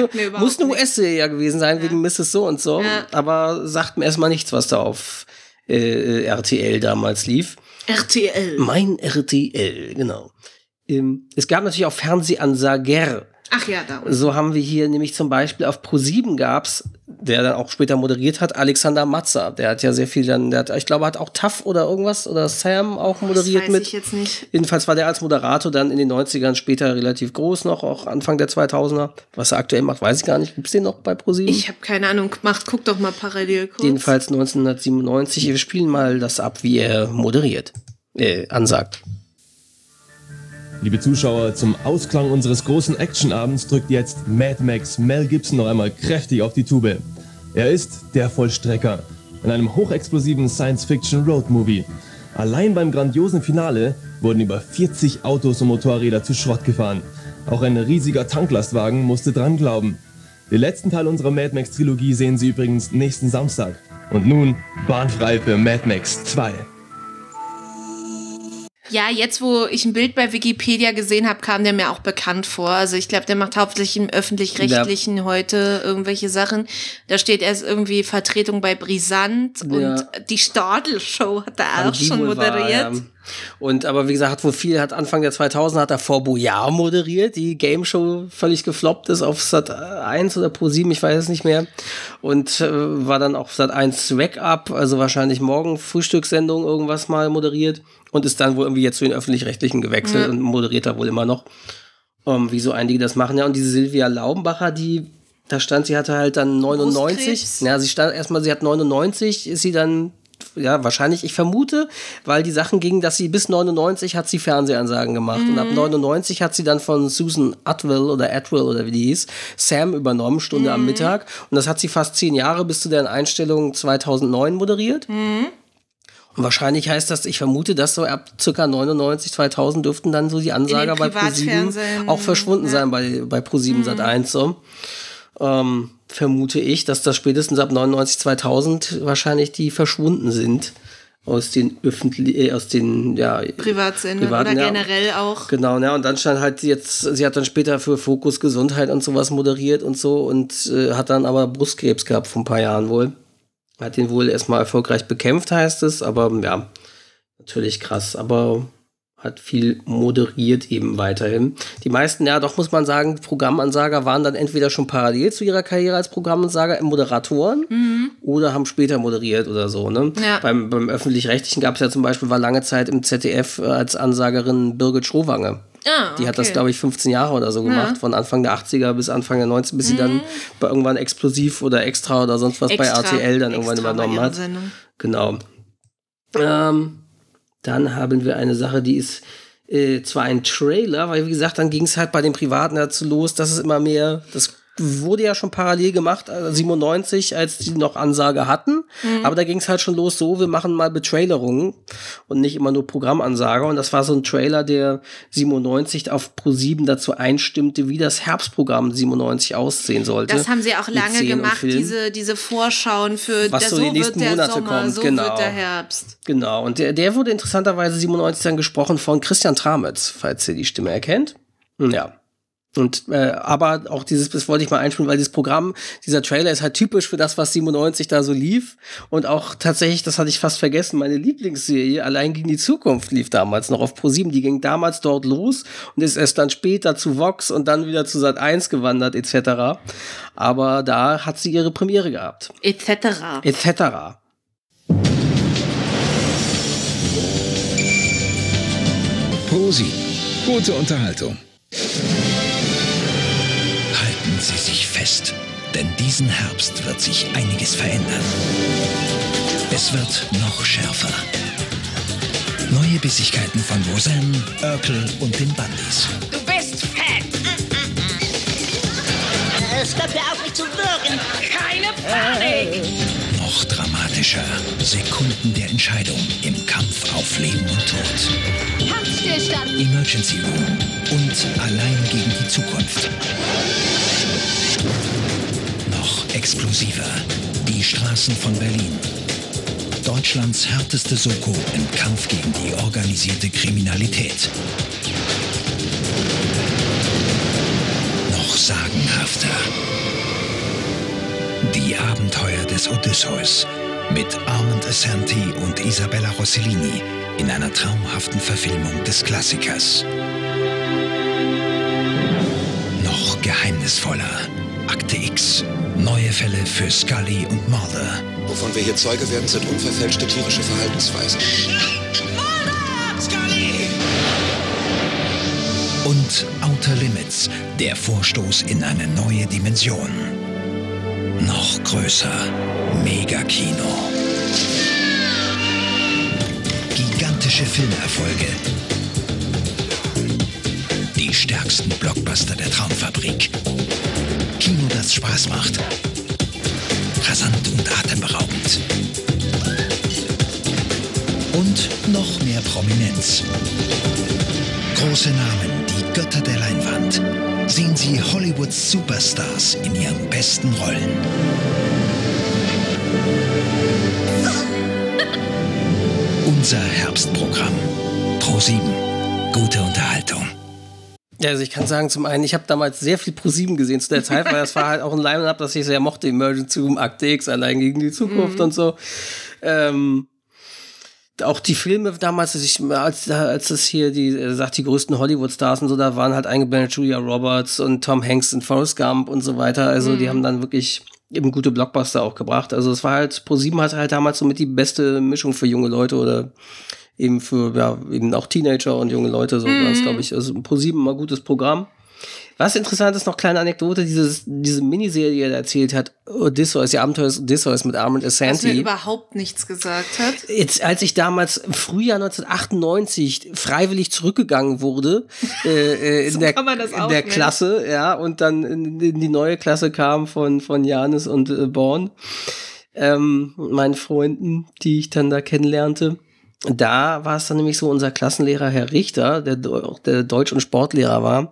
eine US-Serie ja gewesen sein, wegen Mrs. So und so. Ja. Aber sagt mir erstmal nichts, was da auf RTL damals lief. RTL. Mein RTL, genau. Es gab natürlich auch Fernsehansager. Ach ja, da unten. So haben wir hier nämlich zum Beispiel auf ProSieben gab's, der dann auch später moderiert hat, Alexander Matzer. Der hat ja sehr viel dann, ich glaube, hat auch TAF oder irgendwas oder Sam auch moderiert mit. Das weiß ich jetzt nicht. Jedenfalls war der als Moderator dann in den 90ern später relativ groß noch, auch Anfang der 2000er. Was er aktuell macht, weiß ich gar nicht. Gibt's den noch bei ProSieben? Ich habe keine Ahnung. Guck doch mal parallel kurz. Jedenfalls 1997. Wir spielen mal das ab, wie er moderiert, ansagt. Liebe Zuschauer, zum Ausklang unseres großen Actionabends drückt jetzt Mad Max Mel Gibson noch einmal kräftig auf die Tube. Er ist der Vollstrecker in einem hochexplosiven Science-Fiction-Road-Movie. Allein beim grandiosen Finale wurden über 40 Autos und Motorräder zu Schrott gefahren. Auch ein riesiger Tanklastwagen musste dran glauben. Den letzten Teil unserer Mad Max-Trilogie sehen Sie übrigens nächsten Samstag. Und nun bahnfrei für Mad Max 2. Ja, jetzt wo ich ein Bild bei Wikipedia gesehen habe, kam der mir auch bekannt vor. Also ich glaube, der macht hauptsächlich im Öffentlich-Rechtlichen heute irgendwelche Sachen. Da steht erst irgendwie Vertretung bei Brisant und die Stadel-Show hat er auch schon moderiert. Und aber wie gesagt, hat Anfang der 2000er hat er vor Boyard moderiert, die Gameshow völlig gefloppt ist auf Sat.1 oder ProSieben, ich weiß es nicht mehr. Und war dann auch Sat.1 Wake Up, also wahrscheinlich morgen Frühstückssendung irgendwas mal moderiert und ist dann wohl irgendwie jetzt zu den Öffentlich-Rechtlichen gewechselt und moderiert da wohl immer noch, wie so einige das machen. Ja, und diese Sylvia Laubenbacher, sie hatte halt dann 99. Ja, sie hat 99, ist sie dann. Ja, wahrscheinlich, ich vermute, weil die Sachen gingen, dass sie bis 99 hat sie Fernsehansagen gemacht und ab 99 hat sie dann von Susan Atwell oder wie die hieß, Sam übernommen, Stunde am Mittag, und das hat sie fast 10 Jahre bis zu deren Einstellung 2009 moderiert. Und wahrscheinlich heißt das, ich vermute, dass so ab ca. 99, 2000 dürften dann so die Ansager bei ProSieben auch verschwunden sein, bei ProSieben Sat.1 so. Vermute ich, dass das spätestens ab 99, 2000 wahrscheinlich die verschwunden sind aus den Privatsendern oder generell auch. Genau, ja, und dann stand halt jetzt, sie hat dann später für Fokus Gesundheit und sowas moderiert und so und hat dann aber Brustkrebs gehabt vor ein paar Jahren wohl. Hat den wohl erstmal erfolgreich bekämpft, heißt es, aber ja, natürlich krass, aber hat viel moderiert eben weiterhin. Die meisten, ja doch muss man sagen, Programmansager waren dann entweder schon parallel zu ihrer Karriere als Programmansager Moderatoren oder haben später moderiert oder so. Ne? Ja. Beim Öffentlich-Rechtlichen gab es ja zum Beispiel, war lange Zeit im ZDF als Ansagerin Birgit Schrowange. Ah, okay. Die hat das, glaube ich, 15 Jahre oder so gemacht, von Anfang der 80er bis Anfang der 90er, bis sie dann irgendwann explosiv oder extra oder sonst was bei RTL dann irgendwann übernommen hat. Genau. Dann haben wir eine Sache, die ist zwar ein Trailer, weil wie gesagt, dann ging es halt bei den Privaten dazu los, dass es immer mehr, das wurde ja schon parallel gemacht, also 97, als die noch Ansage hatten, aber da ging es halt schon los, so, wir machen mal Betrailerungen und nicht immer nur Programmansage, und das war so ein Trailer, der 97 auf ProSieben dazu einstimmte, wie das Herbstprogramm 97 aussehen sollte. Das haben sie auch lange gemacht, diese Vorschauen für, was so die nächsten Monate kommt, so wird der Herbst. Genau, und der wurde interessanterweise 97 dann gesprochen von Christian Tramitz, falls ihr die Stimme erkennt. Ja. Und aber auch das wollte ich mal einspielen, weil dieses Programm, dieser Trailer ist halt typisch für das, was 97 da so lief. Und auch tatsächlich, das hatte ich fast vergessen, meine Lieblingsserie Allein gegen die Zukunft lief damals noch auf ProSieben. Die ging damals dort los und ist erst dann später zu Vox und dann wieder zu Sat.1 gewandert etc. Aber da hat sie ihre Premiere gehabt. Etc. ProSieben. Gute Unterhaltung. Sie sich fest, denn diesen Herbst wird sich einiges verändern. Es wird noch schärfer. Neue Bissigkeiten von Roseanne, Urkel und den Bundys. Du bist fett! Es hört ja auf mich zu würgen. Keine Panik! Noch dramatischer. Sekunden der Entscheidung im Kampf auf Leben und Tod. Kampfstillstand! Emergency Room und Allein gegen die Zukunft. Noch explosiver. Die Straßen von Berlin. Deutschlands härteste Soko im Kampf gegen die organisierte Kriminalität. Noch sagenhafter. Die Abenteuer des Odysseus mit Armand Assante und Isabella Rossellini in einer traumhaften Verfilmung des Klassikers. Noch geheimnisvoller. Akte X. Neue Fälle für Scully und Mulder. Wovon wir hier Zeuge werden, sind unverfälschte tierische Verhaltensweisen. Mulder! Scully! Und Outer Limits. Der Vorstoß in eine neue Dimension. Noch größer. Megakino. Gigantische Filmerfolge. stärksten Blockbuster der Traumfabrik. Kino, das Spaß macht. Rasant und atemberaubend. Und noch mehr Prominenz. Große Namen, die Götter der Leinwand. Sehen Sie Hollywoods Superstars in ihren besten Rollen. Unser Herbstprogramm. ProSieben. Gute Unterhaltung. Ja, also ich kann sagen, zum einen, ich habe damals sehr viel ProSieben gesehen zu der Zeit, weil das war halt auch ein Line-Up, das ich sehr mochte. Emergency Room, Akte X, Allein gegen die Zukunft und so. Auch die Filme damals, als das hier, die größten Hollywood-Stars und so, da waren halt eingeblendet Julia Roberts und Tom Hanks und Forrest Gump und so weiter. Also die haben dann wirklich eben gute Blockbuster auch gebracht. Also es war halt, ProSieben hatte halt damals somit die beste Mischung für junge Leute oder eben für, ja, eben auch Teenager und junge Leute, so war es, glaube ich. Also ProSieben mal gutes Programm. Was interessant ist, noch kleine Anekdote, diese Miniserie, die er erzählt hat, Odysseus, die Abenteuer des Odysseus mit Armand Asante. Was mir überhaupt nichts gesagt hat. Jetzt, als ich damals im Frühjahr 1998 freiwillig zurückgegangen wurde, so in der Klasse, ja, und dann in die neue Klasse kam von Janis und Born, meinen Freunden, die ich dann da kennenlernte. Da war es dann nämlich so, unser Klassenlehrer Herr Richter, der Deutsch- und Sportlehrer war,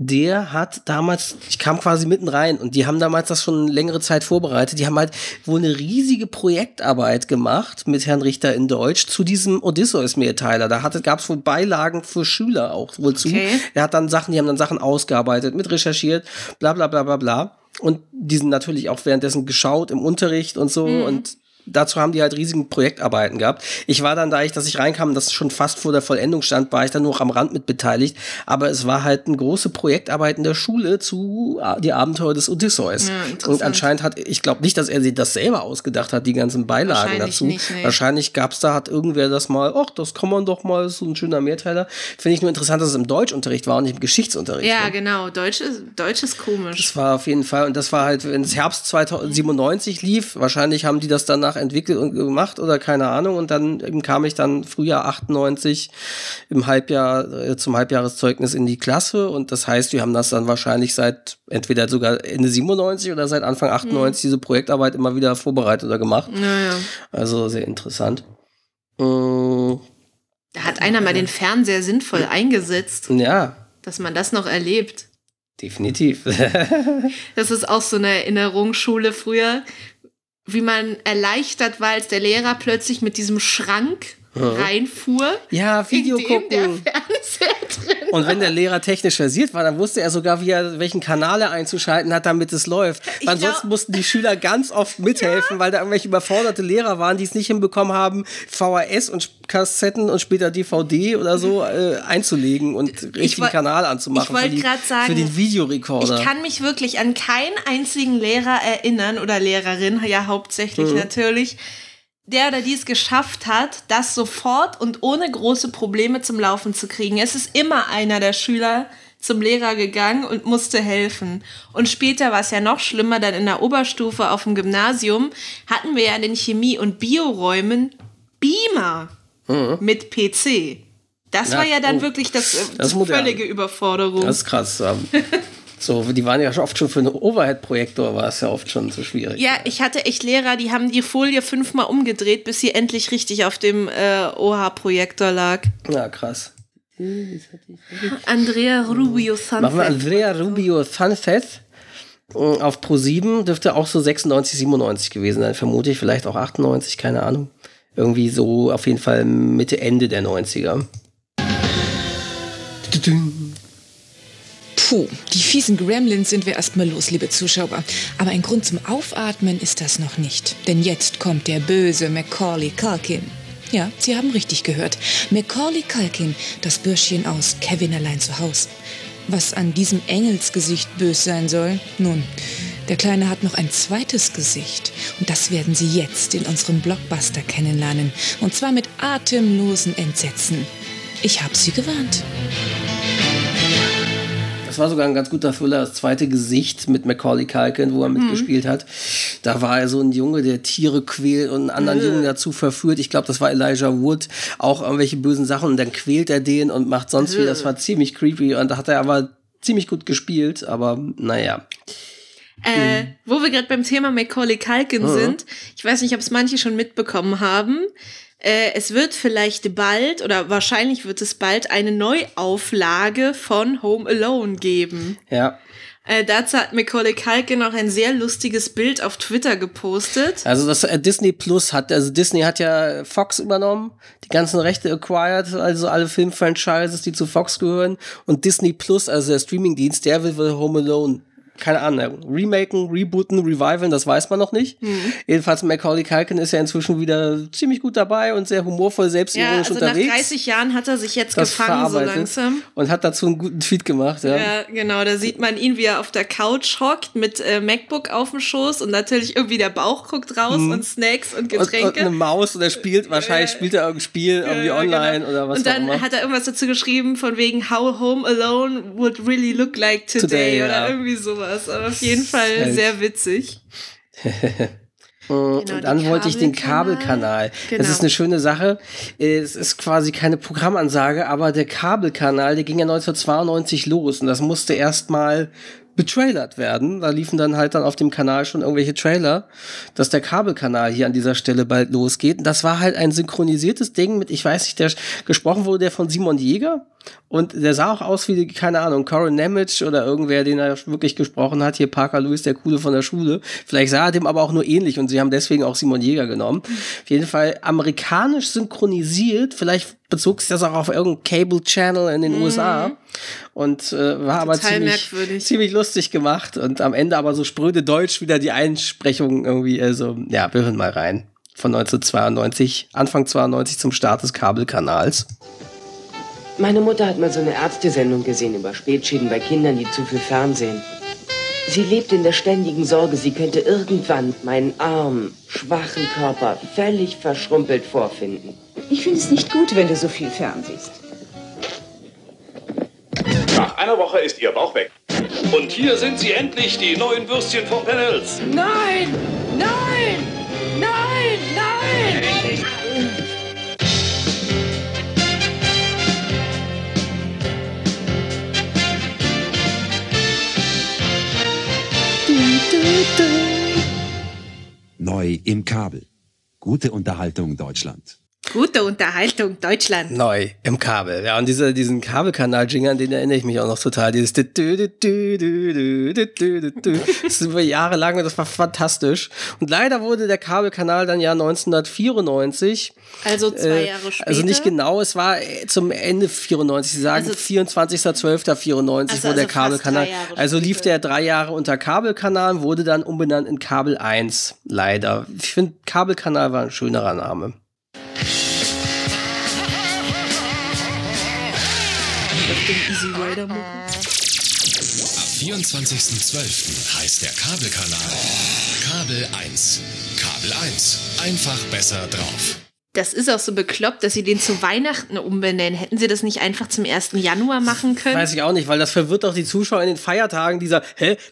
der hat damals, ich kam quasi mitten rein und die haben damals das schon längere Zeit vorbereitet, die haben halt wohl eine riesige Projektarbeit gemacht mit Herrn Richter in Deutsch zu diesem Odysseus-Mehrteiler. Da gab es wohl Beilagen für Schüler auch wohl zu. Okay. Die haben dann Sachen ausgearbeitet, mit recherchiert, bla bla bla bla bla. Und die sind natürlich auch währenddessen geschaut im Unterricht und so und dazu haben die halt riesigen Projektarbeiten gehabt. Ich war dann, dass ich reinkam, das schon fast vor der Vollendung stand, war ich dann nur noch am Rand mit beteiligt. Aber es war halt eine große Projektarbeit in der Schule zu die Abenteuer des Odysseus. Ja, und anscheinend ich glaube nicht, dass er sich das selber ausgedacht hat, die ganzen Beilagen dazu. Wahrscheinlich gab's da, hat irgendwer das mal, ach, das kann man doch mal, so ein schöner Mehrteiler. Finde ich nur interessant, dass es im Deutschunterricht war und nicht im Geschichtsunterricht. Ja, genau. Deutsch ist komisch. Das war auf jeden Fall, und das war halt, wenn es Herbst 1997 lief, wahrscheinlich haben die das danach entwickelt und gemacht oder keine Ahnung, und dann eben kam ich dann Frühjahr 98 im Halbjahr zum Halbjahreszeugnis in die Klasse, und das heißt, wir haben das dann wahrscheinlich seit entweder sogar Ende 97 oder seit Anfang 98 diese Projektarbeit immer wieder vorbereitet oder gemacht. Naja. Also sehr interessant. Da hat einer mal den Fernseher sinnvoll eingesetzt. Ja. Dass man das noch erlebt. Definitiv. Das ist auch so eine Erinnerung, Schule früher, wie man erleichtert war, als der Lehrer plötzlich mit diesem Schrank reinfuhr. Ja, Video gucken. Der Fernseher drin. Und wenn der Lehrer technisch versiert war, dann wusste er sogar, welchen Kanal er einzuschalten hat, damit es läuft. Ansonsten mussten die Schüler ganz oft mithelfen, weil da irgendwelche überforderte Lehrer waren, die es nicht hinbekommen haben, VHS und Kassetten und später DVD oder so einzulegen und richtigen Kanal anzumachen. Ich wollte gerade sagen, für den Videorekorder. Ich kann mich wirklich an keinen einzigen Lehrer erinnern oder Lehrerin, ja hauptsächlich natürlich, der oder die es geschafft hat, das sofort und ohne große Probleme zum Laufen zu kriegen. Es ist immer einer der Schüler zum Lehrer gegangen und musste helfen. Und später war es ja noch schlimmer, dann in der Oberstufe auf dem Gymnasium hatten wir ja in den Chemie- und Bioräumen Beamer mit PC. Das war ja dann wirklich das völlige Überforderung. Das ist krass. So, die waren ja oft schon für einen Overhead-Projektor, war es ja oft schon so schwierig. Ja, ich hatte echt Lehrer, die haben die Folie 5-mal umgedreht, bis sie endlich richtig auf dem OH-Projektor lag. Ja, krass. Andrea Rubio Sunset. Machen wir Andrea Rubio Sunset auf ProSieben, dürfte auch so 96, 97 gewesen sein, vermute ich, vielleicht auch 98, keine Ahnung. Irgendwie so auf jeden Fall Mitte, Ende der 90er. Puh, die fiesen Gremlins sind wir erstmal los, liebe Zuschauer. Aber ein Grund zum Aufatmen ist das noch nicht. Denn jetzt kommt der böse Macaulay Culkin. Ja, Sie haben richtig gehört. Macaulay Culkin, das Bürschchen aus Kevin allein zu Hause. Was an diesem Engelsgesicht bös sein soll? Nun, der Kleine hat noch ein zweites Gesicht. Und das werden Sie jetzt in unserem Blockbuster kennenlernen. Und zwar mit atemlosen Entsetzen. Ich hab Sie gewarnt. Es war sogar ein ganz guter Thriller, Das zweite Gesicht mit Macaulay Culkin, wo er mitgespielt hat. Da war er so ein Junge, der Tiere quält und einen anderen Jungen dazu verführt. Ich glaube, das war Elijah Wood. Auch irgendwelche bösen Sachen. Und dann quält er den und macht sonst viel. Das war ziemlich creepy. Und da hat er aber ziemlich gut gespielt. Aber naja. Wo wir gerade beim Thema Macaulay Culkin sind. Ich weiß nicht, ob es manche schon mitbekommen haben. Es wird vielleicht bald, oder wahrscheinlich wird es bald, eine Neuauflage von Home Alone geben. Ja. Dazu hat Macaulay Culkin noch ein sehr lustiges Bild auf Twitter gepostet. Also das Disney Plus Disney hat ja Fox übernommen, die ganzen Rechte acquired, also alle Filmfranchises, die zu Fox gehören. Und Disney Plus, also der Streamingdienst, der will Home Alone, keine Ahnung, remaken, rebooten, reviven, das weiß man noch nicht. Jedenfalls Macaulay Culkin ist ja inzwischen wieder ziemlich gut dabei und sehr humorvoll, selbstironisch unterwegs. Ja, also nach 30 Jahren hat er sich jetzt gefangen so langsam. Und hat dazu einen guten Tweet gemacht, ja. Ja, genau, da sieht man ihn, wie er auf der Couch hockt mit MacBook auf dem Schoß und natürlich irgendwie der Bauch guckt raus und Snacks und Getränke. Und eine Maus und er spielt, wahrscheinlich spielt er irgendein Spiel irgendwie online oder was auch immer. Und dann hat er irgendwas dazu geschrieben von wegen How Home Alone would really look like today oder irgendwie sowas. Aber auf jeden Fall sehr witzig. Genau, und dann wollte ich den Kabelkanal. Genau. Das ist eine schöne Sache. Es ist quasi keine Programmansage, aber der Kabelkanal, der ging ja 1992 los und das musste erstmal betrailert werden. Da liefen dann auf dem Kanal schon irgendwelche Trailer, dass der Kabelkanal hier an dieser Stelle bald losgeht. Und das war halt ein synchronisiertes Ding mit, ich weiß nicht, der gesprochen wurde, der von Simon Jäger. Und der sah auch aus wie, keine Ahnung, Corin Nemec oder irgendwer, den er wirklich gesprochen hat. Hier Parker Lewis, der Coole von der Schule. Vielleicht sah er dem aber auch nur ähnlich und sie haben deswegen auch Simon Jäger genommen. Auf jeden Fall amerikanisch synchronisiert. Vielleicht bezog sich das auch auf irgendeinen Cable-Channel in den USA. Und war aber ziemlich lustig gemacht. Und am Ende aber so spröde Deutsch wieder die Einsprechung irgendwie. Also ja, wir hören mal rein. Von 1992, Anfang 92 zum Start des Kabelkanals. Meine Mutter hat mal so eine Ärztesendung gesehen über Spätschäden bei Kindern, die zu viel Fernsehen. Sie lebt in der ständigen Sorge, sie könnte irgendwann meinen armen, schwachen Körper völlig verschrumpelt vorfinden. Ich finde es nicht gut, wenn du so viel fernsiehst. Nach einer Woche ist ihr Bauch weg. Und hier sind sie endlich, die neuen Würstchen von Panels. Nein! Nein! Nein! Nein! Nein! Neu im Kabel. Gute Unterhaltung Deutschland. Gute Unterhaltung Deutschland. Neu im Kabel. Ja, und diesen Kabelkanal-Jingle, an den erinnere ich mich auch noch total. Dieses das über Jahre lang und das war fantastisch. Und leider wurde der Kabelkanal dann 1994. Also 2 Jahre später. Also nicht genau, es war zum Ende 94. Sie sagen 24.12.94 wurde der Kabelkanal. Also lief der 3 Jahre unter Kabelkanal, wurde dann umbenannt in Kabel 1. Leider. Ich finde, Kabelkanal war ein schönerer Name. Ab 24.12. heißt der Kabelkanal Kabel 1. Kabel 1. Einfach besser drauf. Das ist auch so bekloppt, dass sie den zu Weihnachten umbenennen. Hätten sie das nicht einfach zum 1. Januar machen können? Weiß ich auch nicht, weil das verwirrt doch die Zuschauer in den Feiertagen. Dieser,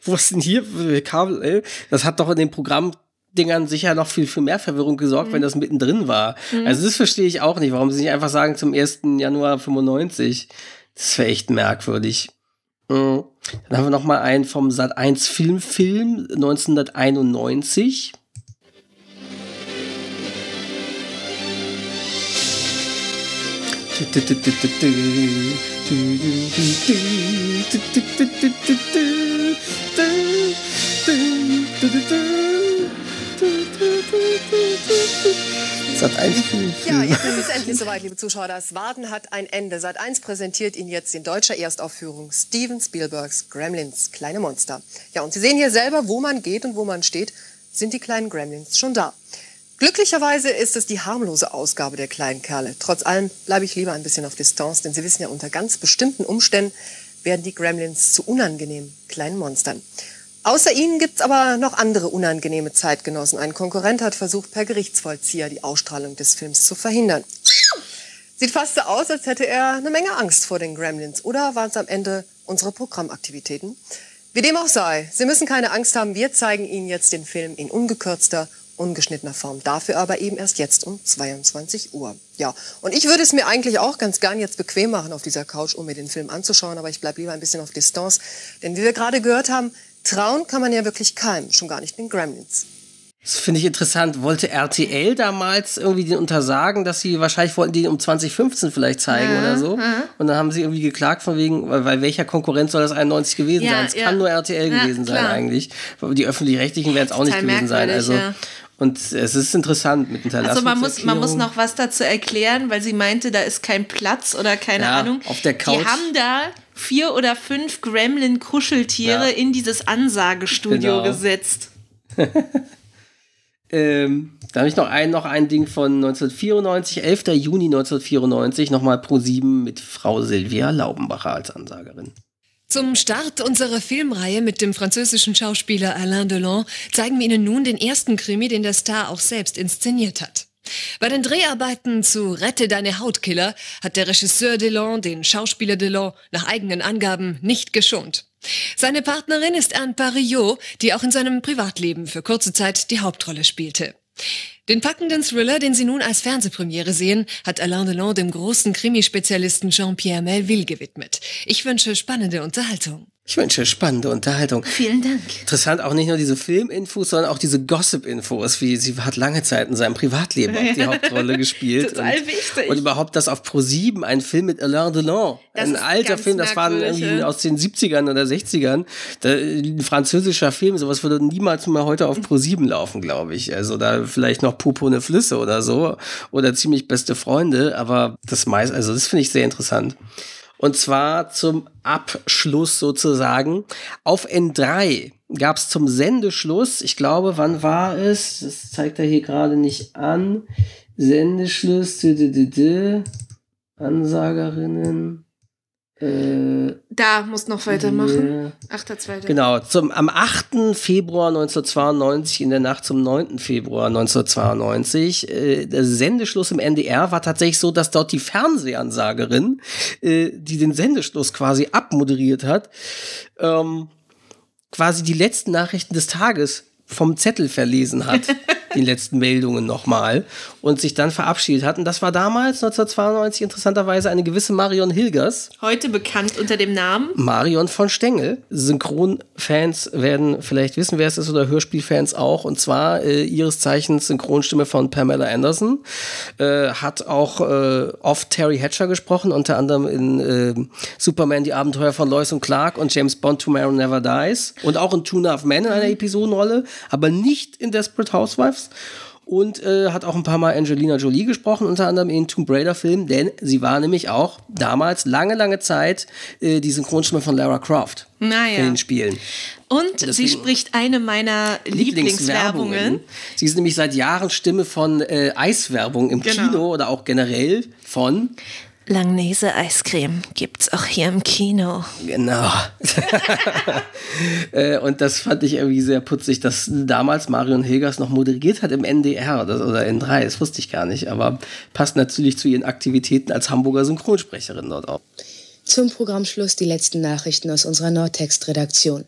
wo ist denn hier Kabel? Das hat doch in dem Programm-Dingern sicher noch viel, viel mehr Verwirrung gesorgt, wenn das mittendrin war. Also das verstehe ich auch nicht, warum sie nicht einfach sagen zum 1. Januar 95. Das wäre echt merkwürdig. Dann haben wir noch mal einen vom Sat.1 Filmfilm 1991. Ja, jetzt ist es endlich soweit, liebe Zuschauer. Das Warten hat ein Ende. Sat.1 präsentiert Ihnen jetzt in deutscher Erstaufführung Steven Spielbergs Gremlins, kleine Monster. Ja, und Sie sehen hier selber, wo man geht und wo man steht, sind die kleinen Gremlins schon da. Glücklicherweise ist es die harmlose Ausgabe der kleinen Kerle. Trotz allem bleibe ich lieber ein bisschen auf Distanz, denn Sie wissen ja, unter ganz bestimmten Umständen werden die Gremlins zu unangenehmen kleinen Monstern. Außer ihnen gibt's aber noch andere unangenehme Zeitgenossen. Ein Konkurrent hat versucht, per Gerichtsvollzieher die Ausstrahlung des Films zu verhindern. Sieht fast so aus, als hätte er eine Menge Angst vor den Gremlins. Oder waren es am Ende unserer Programmaktivitäten. Wie dem auch sei, Sie müssen keine Angst haben, wir zeigen Ihnen jetzt den Film in ungekürzter, ungeschnittener Form. Dafür aber eben erst jetzt um 22 Uhr. Ja, und ich würde es mir eigentlich auch ganz gern jetzt bequem machen auf dieser Couch, um mir den Film anzuschauen, aber ich bleibe lieber ein bisschen auf Distanz. Denn wie wir gerade gehört haben, trauen kann man ja wirklich keinem, schon gar nicht den Gremlins. Das finde ich interessant. Wollte RTL damals irgendwie den untersagen, dass sie wahrscheinlich wollten die um 2015 vielleicht zeigen oder so. Und dann haben sie irgendwie geklagt von wegen, weil welcher Konkurrent soll das 91 gewesen sein? Es kann nur RTL gewesen sein eigentlich. Die Öffentlich-Rechtlichen werden es auch nicht gewesen sein. Also und es ist interessant mit Unterlassungserklärung. Also man muss noch was dazu erklären, weil sie meinte, da ist kein Platz oder keine Ahnung. Auf der Couch. Die haben da 4 oder 5 Gremlin-Kuscheltiere in dieses Ansagestudio gesetzt. Da habe ich noch ein Ding von 1994, 11. Juni 1994, nochmal ProSieben mit Frau Sylvia Laubenbacher als Ansagerin. Zum Start unserer Filmreihe mit dem französischen Schauspieler Alain Delon zeigen wir Ihnen nun den ersten Krimi, den der Star auch selbst inszeniert hat. Bei den Dreharbeiten zu Rette deine Hautkiller hat der Regisseur Delon den Schauspieler Delon nach eigenen Angaben nicht geschont. Seine Partnerin ist Anne Parillot, die auch in seinem Privatleben für kurze Zeit die Hauptrolle spielte. Den packenden Thriller, den Sie nun als Fernsehpremiere sehen, hat Alain Delon dem großen Krimispezialisten Jean-Pierre Melville gewidmet. Ich wünsche spannende Unterhaltung. Vielen Dank. Interessant auch nicht nur diese Filminfos, sondern auch diese Gossip-Infos, wie sie hat lange Zeit in seinem Privatleben auch die Hauptrolle gespielt. Total wichtig. Und überhaupt, dass auf ProSieben ein Film mit Alain Delon, das ein alter Film, das war irgendwie aus den 70ern oder 60ern, ein französischer Film, sowas würde niemals mal heute auf ProSieben laufen, glaube ich. Also da vielleicht noch Popone Flüsse oder so oder ziemlich beste Freunde, aber das finde ich sehr interessant. Und zwar zum Abschluss sozusagen. Auf N3 gab es zum Sendeschluss, ich glaube, wann war es? Das zeigt er hier gerade nicht an. Sendeschluss, Ansagerinnen. Da musst noch weitermachen. 8.2. Genau, am 8. Februar 1992, in der Nacht zum 9. Februar 1992, der Sendeschluss im NDR war tatsächlich so, dass dort die Fernsehansagerin, die den Sendeschluss quasi abmoderiert hat, quasi die letzten Nachrichten des Tages vom Zettel verlesen hat. Die letzten Meldungen nochmal und sich dann verabschiedet hatten. Das war damals, 1992, interessanterweise eine gewisse Marion Hilgers. Heute bekannt unter dem Namen Marion von Stengel. Synchronfans werden vielleicht wissen, wer es ist, oder Hörspielfans auch. Und zwar ihres Zeichens Synchronstimme von Pamela Anderson. Hat auch oft Terry Hatcher gesprochen, unter anderem in Superman, die Abenteuer von Lois und Clark und James Bond, Tomorrow Never Dies. Und auch in Two and a Half Men in einer Episodenrolle, aber nicht in Desperate Housewives. Und hat auch ein paar Mal Angelina Jolie gesprochen, unter anderem in Tomb Raider-Filmen, denn sie war nämlich auch damals lange Zeit die Synchronstimme von Lara Croft in den Spielen. Und deswegen, sie spricht eine meiner Lieblingswerbungen. Sie ist nämlich seit Jahren Stimme von Eiswerbung im Kino oder auch generell von... Langnese-Eiscreme gibt's auch hier im Kino. Genau. Und das fand ich irgendwie sehr putzig, dass damals Marion Hilgers noch moderiert hat im NDR oder N3, das wusste ich gar nicht, aber passt natürlich zu ihren Aktivitäten als Hamburger Synchronsprecherin dort auch. Zum Programmschluss die letzten Nachrichten aus unserer Nordtext-Redaktion.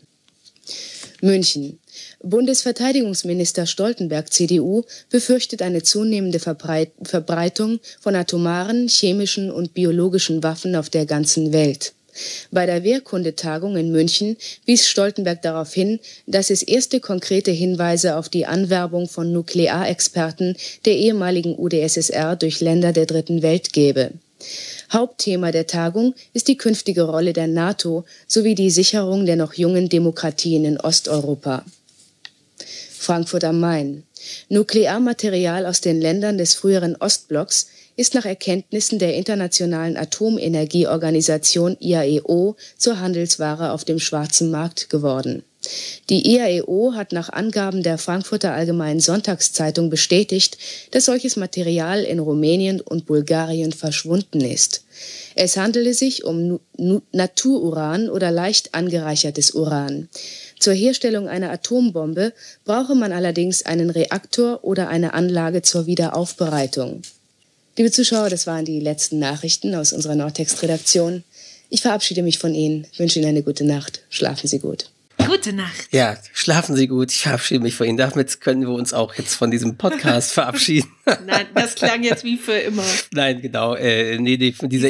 München. Bundesverteidigungsminister Stoltenberg, CDU, befürchtet eine zunehmende Verbreitung von atomaren, chemischen und biologischen Waffen auf der ganzen Welt. Bei der Wehrkundetagung in München wies Stoltenberg darauf hin, dass es erste konkrete Hinweise auf die Anwerbung von Nuklearexperten der ehemaligen UdSSR durch Länder der Dritten Welt gebe. Hauptthema der Tagung ist die künftige Rolle der NATO sowie die Sicherung der noch jungen Demokratien in Osteuropa. Frankfurt am Main. Nuklearmaterial aus den Ländern des früheren Ostblocks ist nach Erkenntnissen der Internationalen Atomenergieorganisation IAEO zur Handelsware auf dem schwarzen Markt geworden. Die IAEO hat nach Angaben der Frankfurter Allgemeinen Sonntagszeitung bestätigt, dass solches Material in Rumänien und Bulgarien verschwunden ist. Es handele sich um Natururan oder leicht angereichertes Uran. Zur Herstellung einer Atombombe brauche man allerdings einen Reaktor oder eine Anlage zur Wiederaufbereitung. Liebe Zuschauer, das waren die letzten Nachrichten aus unserer Nordtext-Redaktion. Ich verabschiede mich von Ihnen, wünsche Ihnen eine gute Nacht, schlafen Sie gut. Gute Nacht. Ja, schlafen Sie gut. Ich verabschiede mich von Ihnen. Damit können wir uns auch jetzt von diesem Podcast verabschieden. Nein, das klang jetzt wie für immer. Nein, genau. Dieser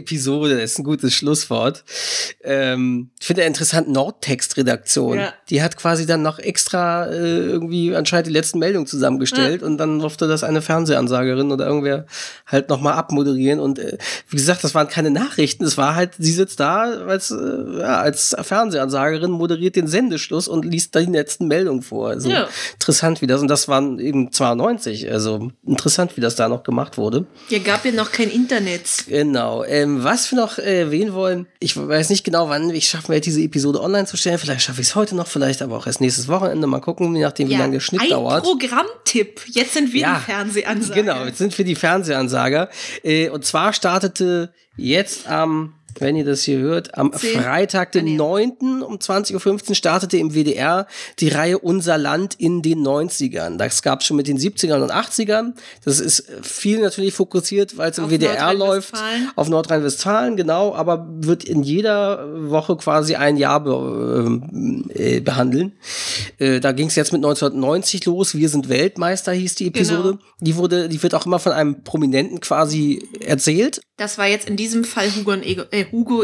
Episode, das ist ein gutes Schlusswort. Ich finde interessant, Nordtext-Redaktion. Ja. Die hat quasi dann noch extra irgendwie anscheinend die letzten Meldungen zusammengestellt und dann durfte das eine Fernsehansagerin oder irgendwer halt nochmal abmoderieren. Und wie gesagt, das waren keine Nachrichten. Es war halt, sie sitzt da als Fernsehansagerin, moderiert den Sendeschluss und liest die letzten Meldungen vor. Also interessant, wie das. Und das waren eben 92. Also interessant, wie das da noch gemacht wurde. Ja, gab ja noch kein Internet. Genau. Was wir noch erwähnen wollen, ich weiß nicht genau, wann ich schaffen werde, diese Episode online zu stellen. Vielleicht schaffe ich es heute noch, vielleicht aber auch erst nächstes Wochenende. Mal gucken, je nachdem, wie lange der Schnitt dauert. Ein Programmtipp. Jetzt sind wir die Fernsehansager. Genau, jetzt sind wir die Fernsehansager. Und zwar startete jetzt am... Wenn ihr das hier hört, am Freitag, den 9. um 20.15 Uhr startete im WDR die Reihe Unser Land in den 90ern. Das gab es schon mit den 70ern und 80ern. Das ist viel natürlich fokussiert, weil es im WDR läuft. Auf Nordrhein-Westfalen, genau. Aber wird in jeder Woche quasi ein Jahr behandeln. Da ging es jetzt mit 1990 los. Wir sind Weltmeister hieß die Episode. Genau. Die wird auch immer von einem Prominenten quasi erzählt. Das war jetzt in diesem Fall Hugo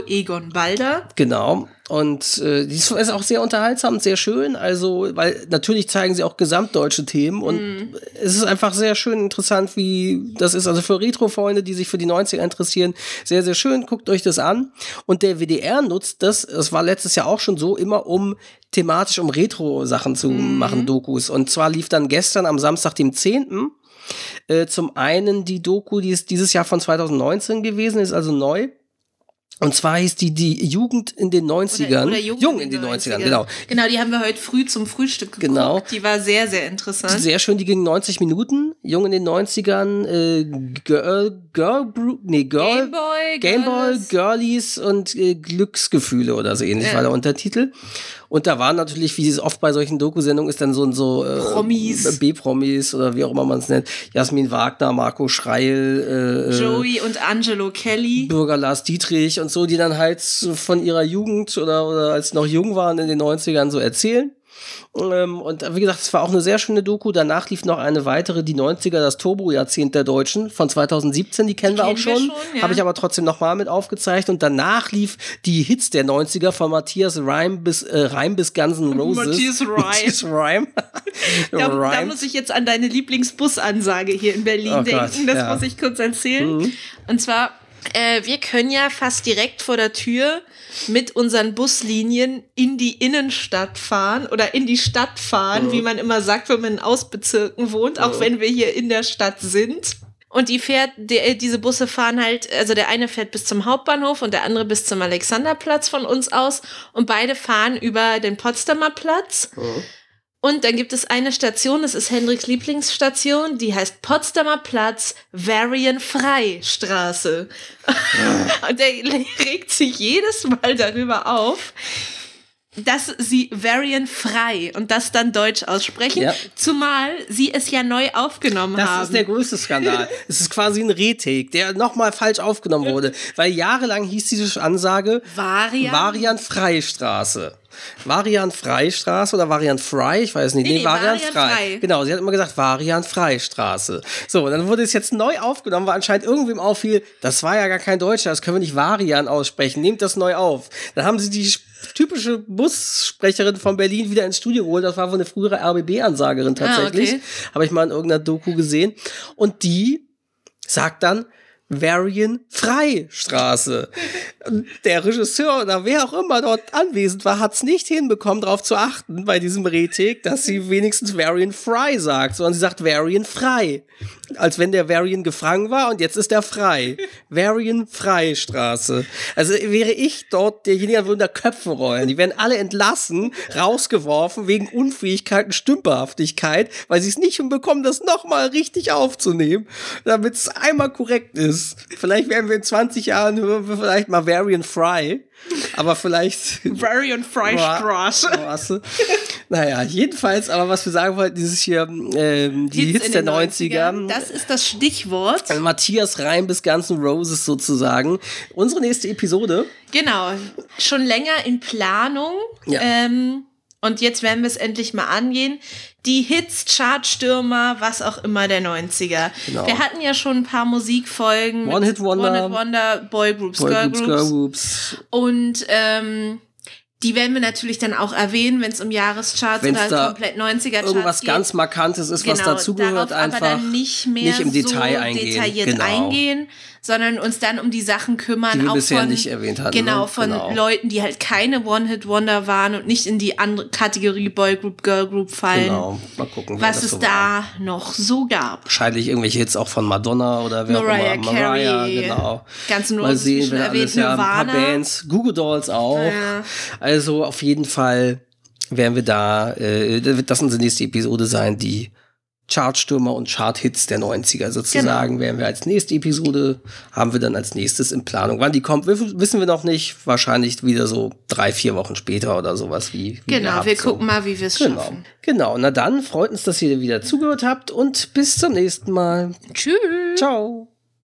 Egon Balder. Genau. Und die ist auch sehr unterhaltsam und sehr schön, also weil natürlich zeigen sie auch gesamtdeutsche Themen und es ist einfach sehr schön interessant, wie das ist, also für Retro-Freunde, die sich für die 90er interessieren, sehr, sehr schön, guckt euch das an. Und der WDR nutzt das war letztes Jahr auch schon so, immer thematisch um Retro-Sachen zu machen, Dokus. Und zwar lief dann gestern am Samstag, dem 10., zum einen die Doku, die ist dieses Jahr von 2019 gewesen, ist also neu. Und zwar hieß die Jugend in den 90ern. Oder Jung in den 90ern, genau. Genau, die haben wir heute früh zum Frühstück geguckt. Genau. Die war sehr, sehr interessant. Sehr schön, die ging 90 Minuten. Jung in den 90ern, Gameboy, Girlies und Glücksgefühle oder so ähnlich war der Untertitel. Und da waren natürlich, wie es oft bei solchen Doku-Sendungen ist, dann so Promis. B-Promis oder wie auch immer man es nennt. Jasmin Wagner, Marco Schreil, Joey und Angelo Kelly, Bürger Lars Dietrich und so, die dann halt von ihrer Jugend oder als noch jung waren in den 90ern so erzählen. Und wie gesagt, es war auch eine sehr schöne Doku. Danach lief noch eine weitere, die 90er, das Turbo-Jahrzehnt der Deutschen von 2017. Die kennen wir auch schon. Habe ich aber trotzdem nochmal mit aufgezeichnet. Und danach lief die Hits der 90er von Matthias Reim bis Guns N' Roses. Matthias Reim. da muss ich jetzt an deine Lieblingsbusansage hier in Berlin denken. Das muss ich kurz erzählen. Mhm. Und zwar, wir können ja fast direkt vor der Tür mit unseren Buslinien in die Innenstadt fahren oder in die Stadt fahren, wie man immer sagt, wenn man in Ausbezirken wohnt, auch wenn wir hier in der Stadt sind. Und diese Busse fahren halt, also der eine fährt bis zum Hauptbahnhof und der andere bis zum Alexanderplatz von uns aus und beide fahren über den Potsdamer Platz. Oh. Und dann gibt es eine Station, das ist Hendriks Lieblingsstation, die heißt Potsdamer Platz, Varian-Frei-Straße. Ja. Und der regt sich jedes Mal darüber auf, dass sie Varian-Frei und das dann deutsch aussprechen, zumal sie es ja neu aufgenommen haben. Das ist der größte Skandal. Es ist quasi ein Retake, der nochmal falsch aufgenommen wurde, weil jahrelang hieß diese Ansage Varian-Frei-Straße. Varian-Frei-Straße oder Varian-Frei, ich weiß nicht. Nee, Varian-Frei. Genau, sie hat immer gesagt Varian-Frei-Straße. So, und dann wurde es jetzt neu aufgenommen, weil anscheinend irgendwem auffiel, das war ja gar kein Deutscher, das können wir nicht Varian aussprechen, nehmt das neu auf. Dann haben sie die typische Bussprecherin von Berlin wieder ins Studio geholt, das war wohl eine frühere RBB-Ansagerin tatsächlich, habe ich mal in irgendeiner Doku gesehen. Und die sagt dann, Varian-Frei-Straße. Der Regisseur oder wer auch immer dort anwesend war, hat es nicht hinbekommen, darauf zu achten bei diesem Retake, dass sie wenigstens Varian-Frei sagt, sondern sie sagt Varian-Frei. Als wenn der Varian gefangen war und jetzt ist er frei. Varian-Frei-Straße. Also wäre ich dort, derjenige würde da Köpfe rollen. Die werden alle entlassen, rausgeworfen wegen Unfähigkeit und Stümperhaftigkeit, weil sie es nicht hinbekommen, das nochmal richtig aufzunehmen, damit es einmal korrekt ist. Vielleicht werden wir in 20 Jahren hören wir vielleicht mal Varian-Frei, aber vielleicht Varian-Frei-Straße. Naja, jedenfalls, aber was wir sagen wollten, dieses hier, die Hits der 90er. Das ist das Stichwort. Matthias Reim bis Guns N' Roses sozusagen. Unsere nächste Episode. Genau, schon länger in Planung. Ja. Und jetzt werden wir es endlich mal angehen. Die Hits, Chartstürmer, was auch immer der 90er. Genau. Wir hatten ja schon ein paar Musikfolgen. One Hit Wonder, Boygroups, Girlgroups. Und die werden wir natürlich dann auch erwähnen, wenn es um Jahrescharts oder komplett 90er-Charts geht. Irgendwas ganz Markantes ist, was dazugehört, einfach aber dann nicht im Detail so eingehen, sondern uns dann um die Sachen kümmern, die wir auch bisher nicht erwähnt hatten. Genau, Leuten, die halt keine One-Hit-Wonder waren und nicht in die andere Kategorie Boygroup, Girlgroup fallen. Genau, mal gucken, was es so da noch so gab. Wahrscheinlich irgendwelche Hits auch von Madonna oder wer auch immer. Mariah Carey, genau. Ganz nur mal sehen, wir erwähnt, ja, ein paar Bands, Goo Goo Dolls auch. Ja. Also auf jeden Fall werden wir da, das unsere nächste Episode sein, die Chartstürmer und Charthits der 90er sozusagen, genau, werden wir als nächste Episode, haben wir dann als nächstes in Planung. Wann die kommt, wissen wir noch nicht. Wahrscheinlich wieder so 3-4 Wochen später oder sowas. Wir gucken mal, wie wir es schaffen. Genau, na dann, freut uns, dass ihr wieder zugehört habt und bis zum nächsten Mal. Tschüss. Ciao.